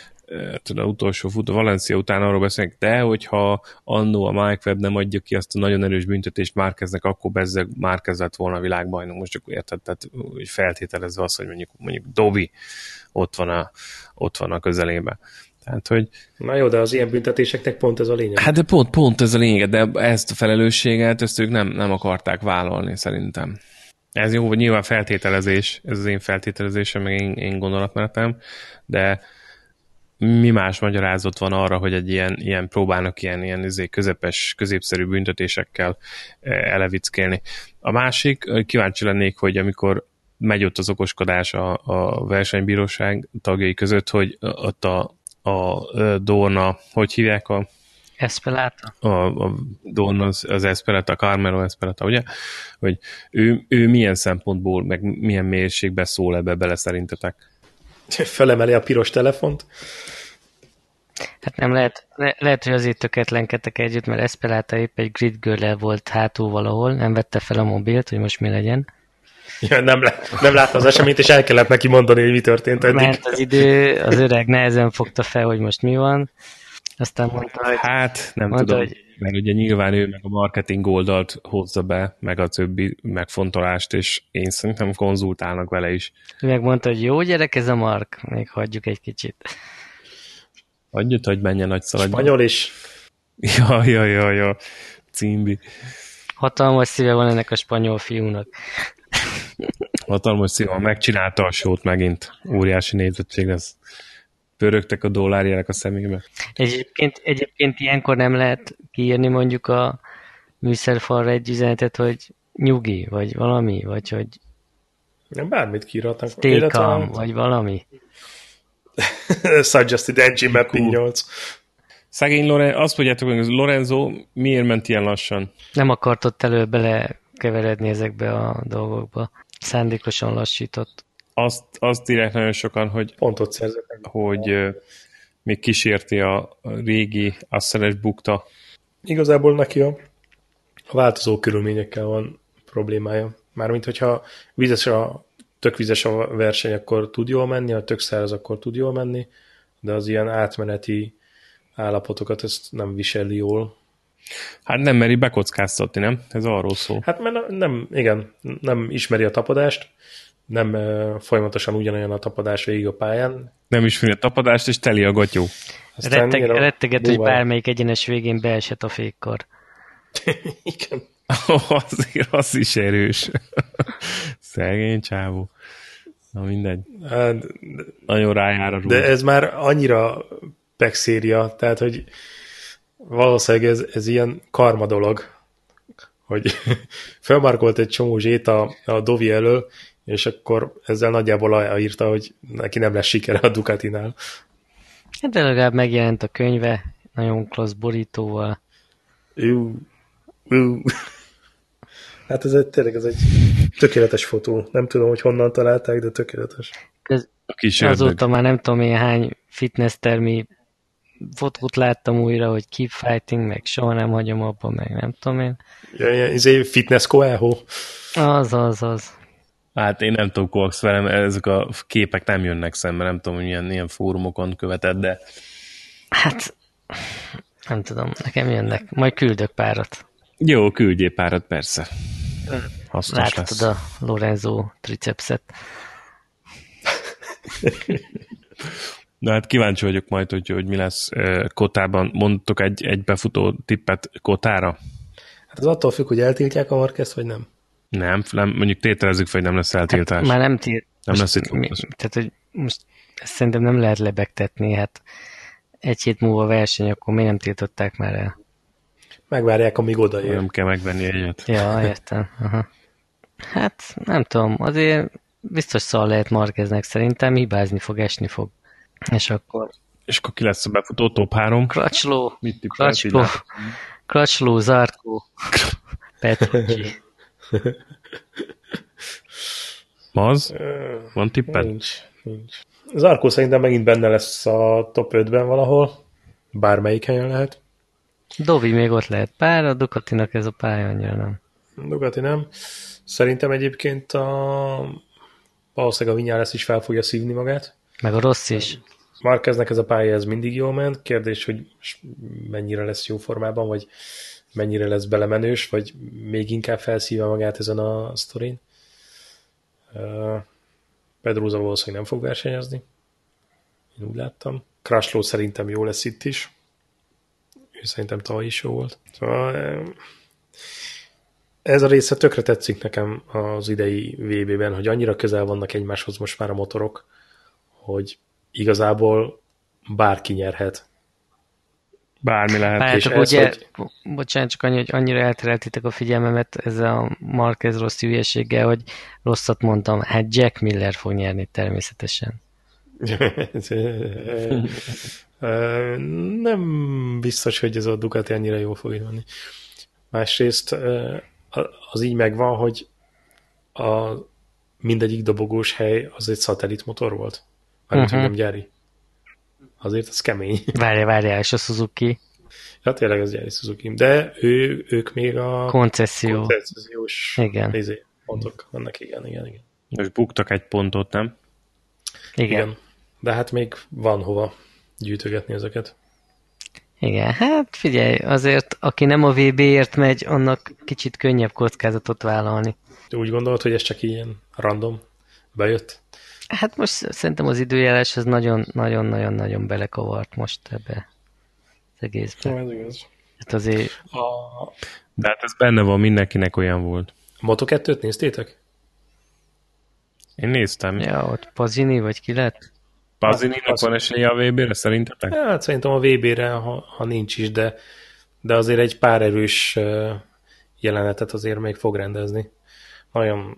tudod, utolsó futó Valencia után arról beszélnek, de hogyha annó a Mike Webb nem adja ki azt a nagyon erős büntetést Márqueznek, akkor bezzeg Márquez lett volna a világbajnok, most csak érted, tehát feltételezve az, hogy mondjuk, mondjuk Dovi ott van a, ott van a közelében. Tehát, hogy... Na jó, de az ilyen büntetéseknek pont ez a lényeg. Hát de pont, pont ez a lényeg, de ezt a felelősséget, ezt ők nem, nem akarták vállalni szerintem. Ez jó, hogy nyilván feltételezés, ez az én feltételezésem, meg én, én gondolatmenetem, de mi más magyarázat van arra, hogy egy ilyen, ilyen próbálnak ilyen, ilyen izé, közepes, középszerű büntetésekkel elevickélni. A másik, kíváncsi lennék, hogy amikor megy ott az okoskodás a, a versenybíróság tagjai között, hogy ott a, a Dorna, hogy hívják a... Ezpeleta. A, a Dorna, az Ezpeleta, a Carmelo Ezpeleta, ugye? Hogy ő, ő milyen szempontból, meg milyen mélységben szól ebbe bele szerintetek? Felemeli a piros telefont. Hát nem lehet, le, lehet, hogy azért tökéletlenkedtek együtt, mert Ezpeleta épp egy grid girl-el volt hátul valahol, nem vette fel a mobilt, hogy most mi legyen. Ja, nem, nem látta az eseményt, és el kellett neki mondani, hogy mi történt eddig. Mert az idő, az öreg nehezen fogta fel, hogy most mi van. Aztán mondta, hogy... Hát nem mondta, tudom, hogy... mert ugye nyilván ő meg a marketing oldalt hozza be, meg a többi megfontolást, és én szerintem konzultálnak vele is. Ő megmondta, hogy jó gyerek ez a Mark, még hagyjuk egy kicsit. Hagyjuk, hogy menjen nagy szaladjon. Spanyol is. Ja, ja, ja, ja, címbi. Hatalmas szíve van ennek a spanyol fiúnak. Hatalmas szíve, megcsinálta a sót megint. Óriási nézettség lesz. Pörögtek a dollárjának a szemébe. Egyébként, egyébként ilyenkor nem lehet kiírni mondjuk a műszerfalra egy üzenetet, hogy nyugi, vagy valami, vagy hogy... Nem, bármit kiírhatnak. Stay calm, vagy valami. Suggested engine mapping nyolc. Szegény Lorenzo, azt mondjátok, hogy Lorenzo miért ment ilyen lassan? Nem akart ott elő bele keveredni ezekbe a dolgokba. Szándékosan lassított. Azt, azt írják nagyon sokan, hogy, pontot szerzett, hogy euh, még kísérti a régi asszenes bukta. Igazából neki a változó körülményekkel van problémája. Mármint, hogyha vizes a tök vizes a verseny, akkor tud jól menni, ha tök száraz, akkor tud jól menni, de az ilyen átmeneti állapotokat ezt nem viseli jól. Hát nem meri bekockáztatni, nem? Ez arról szól. Hát mert nem, igen, nem ismeri a tapadást, nem uh, folyamatosan ugyanolyan a tapadás végig a pályán. Nem ismeri a tapadást, és teli a gatyó. Retteg, retteget, búvá... hogy bármelyik egyenes végén beesett a fékkar. Igen. Azért az is erős. Szegény csávó. Na mindegy. Hát, de, nagyon rájár a rúd. De ez már annyira pexéria, tehát, hogy valószínűleg ez, ez ilyen karma dolog, hogy felmarkolt egy csomó zsét a, a Dovi elől, és akkor ezzel nagyjából aláírta, hogy neki nem lesz sikere a Ducatinál. De legalább megjelent a könyve, nagyon klassz borítóval. Jú, jú. Hát ez egy, tényleg ez egy tökéletes fotó. Nem tudom, hogy honnan találták, de tökéletes. Ez, azóta már nem tudom én hány fitness termi fotót láttam újra, hogy keep fighting, meg soha nem hagyom abba, meg nem tudom én. Ez egy fitness koáhó. Az, az, az. Hát én nem tudom, Coax, velem ezek a képek nem jönnek szembe, nem tudom, hogy ilyen, ilyen fórumokon követed, de... Hát, nem tudom, nekem jönnek. Majd küldök párat. Jó, küldjél párat, persze. Hasznos láttad lesz. A Lorenzo tricepset. Na hát kíváncsi vagyok majd, hogy, hogy mi lesz Kotában. Mondtok egy, egy befutó tippet Kotára? Hát az attól függ, hogy eltiltják a Márquezt, vagy nem? Nem, nem, mondjuk tételezzük fel, hogy nem lesz eltiltás. Hát már nem tilt. Nem most, lesz itt mi, tehát, hogy most ezt szerintem nem lehet lebegtetni, hát egy hét múlva verseny, akkor miért nem tiltották már el? Megvárják, amíg odaér. Nem kell megvenni egyet. Ja, értem. Aha. Hát nem tudom, azért biztos szal lehet Márqueznek szerintem, hibázni fog, esni fog. És akkor... És akkor ki lesz a befutó? Top három? Crutchlow, Crutchlow, Crutchlow, Zarco, Pedrosa. Maz? Van tipped? Nincs, nincs. Zarco szerintem megint benne lesz a top ötben valahol. Bármelyik helyen lehet. Dovi még ott lehet pár, a Ducatinak ez a pálya annyira nem. Ducati nem. Szerintem egyébként a... valószínűleg a Vinyales is fel fogja szívni magát. Meg a Rossi is. Márqueznek ez a pálya, ez mindig jól ment. Kérdés, hogy mennyire lesz jó formában, vagy mennyire lesz belemenős, vagy még inkább felszívja magát ezen a sztorin. Pedrosa valószínűleg nem fog versenyezni. Én úgy láttam. Crutchlow szerintem jó lesz itt is. Ő szerintem tavaly is jó volt. Szóval ez a része tökre tetszik nekem az idei vé bé-ben, hogy annyira közel vannak egymáshoz most már a motorok, hogy igazából bárki nyerhet. Bármi lehet. Bárjátok, ugye, ez, hogy... bocsánat, csak annyi, hogy annyira eltereltitek a figyelmemet ezzel a Márquez rossz hülyeséggel, hogy rosszat mondtam, hát Jack Miller fog nyerni természetesen. Nem biztos, hogy ez a Ducati annyira jól fog jönni. Másrészt az így megvan, hogy a mindegyik dobogós hely az egy szatelitmotor volt. Már uh-huh. nem gyári. Azért az kemény. Várjál, várjál, és a Suzuki. Ja, tényleg az gyári Suzuki. De ő, ők még a koncesszió. koncessziós igen. Izé, pontok vannak. Igen, igen, igen. Most buktak egy pontot, nem? Igen. igen. De hát még van hova gyűjtögetni ezeket. Igen, hát figyelj, azért aki nem a vé béért megy, annak kicsit könnyebb kockázatot vállalni. De úgy gondolod, hogy ez csak ilyen random bejött? Hát most szerintem az időjárás az nagyon-nagyon-nagyon-nagyon belekavart most ebbe az egészbe. Ja, ez igaz. Hát azért... A... De hát ez benne van, mindenkinek olyan volt. A moto kettőt néztétek? Én néztem. Ja, ott Pazini vagy ki lett? Pazininak van esélye a vé bére, szerintetek? Ja, hát szerintem a vé bére, ha, ha nincs is, de, de azért egy pár erős jelenetet azért még fog rendezni. Nagyon,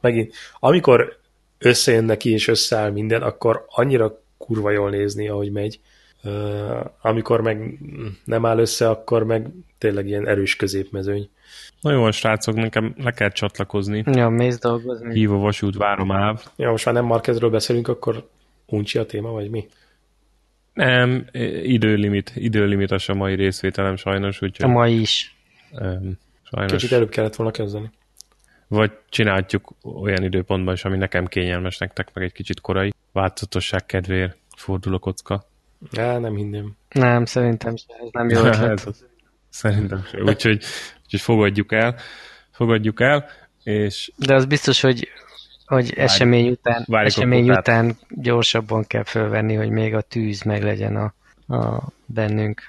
megint, amikor összejön neki és összeáll minden, akkor annyira kurva jól nézni, ahogy megy. Uh, amikor meg nem áll össze, akkor meg tényleg ilyen erős középmezőny. Na jó, srácok, nekem le kell csatlakozni. Ja, mész dolgozni. Hív a vasút, várom áv. Ja, most már nem Márquezről beszélünk, akkor uncsi a téma, vagy mi? Nem, időlimit. Időlimites a mai részvételem sajnos. Úgyhogy, a mai is. Um, sajnos. Kicsit előbb kellett volna kezdeni. vagy csináljuk olyan időpontban is, ami nekem kényelmes, nektek meg egy kicsit korai. Változatosság kedvéért fordul a kocka. Ja, nem hinném. Nem, szerintem sem, ez nem jó ötlet. Szerintem sem. Úgyhogy, úgyhogy fogadjuk el. Fogadjuk el, és... De az biztos, hogy, hogy várjuk, esemény, után, esemény után gyorsabban kell fölvenni, hogy még a tűz meg legyen a, a bennünk.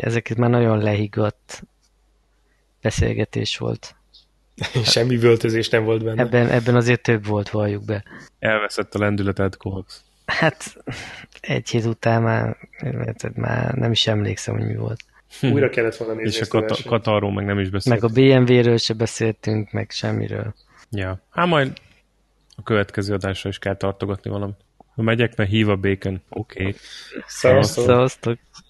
Ezek már nagyon lehiggadt beszélgetés volt. Semmi völtözés nem volt benne. Ebben, ebben azért több volt, valljuk be. Elveszett a lendületed, Kovacs. Hát egy hét után már, már nem is emlékszem, hogy mi volt. Hm. Újra kellett volna nézni. És a Kata- Katarról meg nem is beszéltünk. Meg a bé em vé-ről se beszéltünk, meg semmiről. Ja. Hát majd a következő adásra is kell tartogatni valamit. Ha megyek, mert hív a bacon. Oké. Okay. Szevasztok.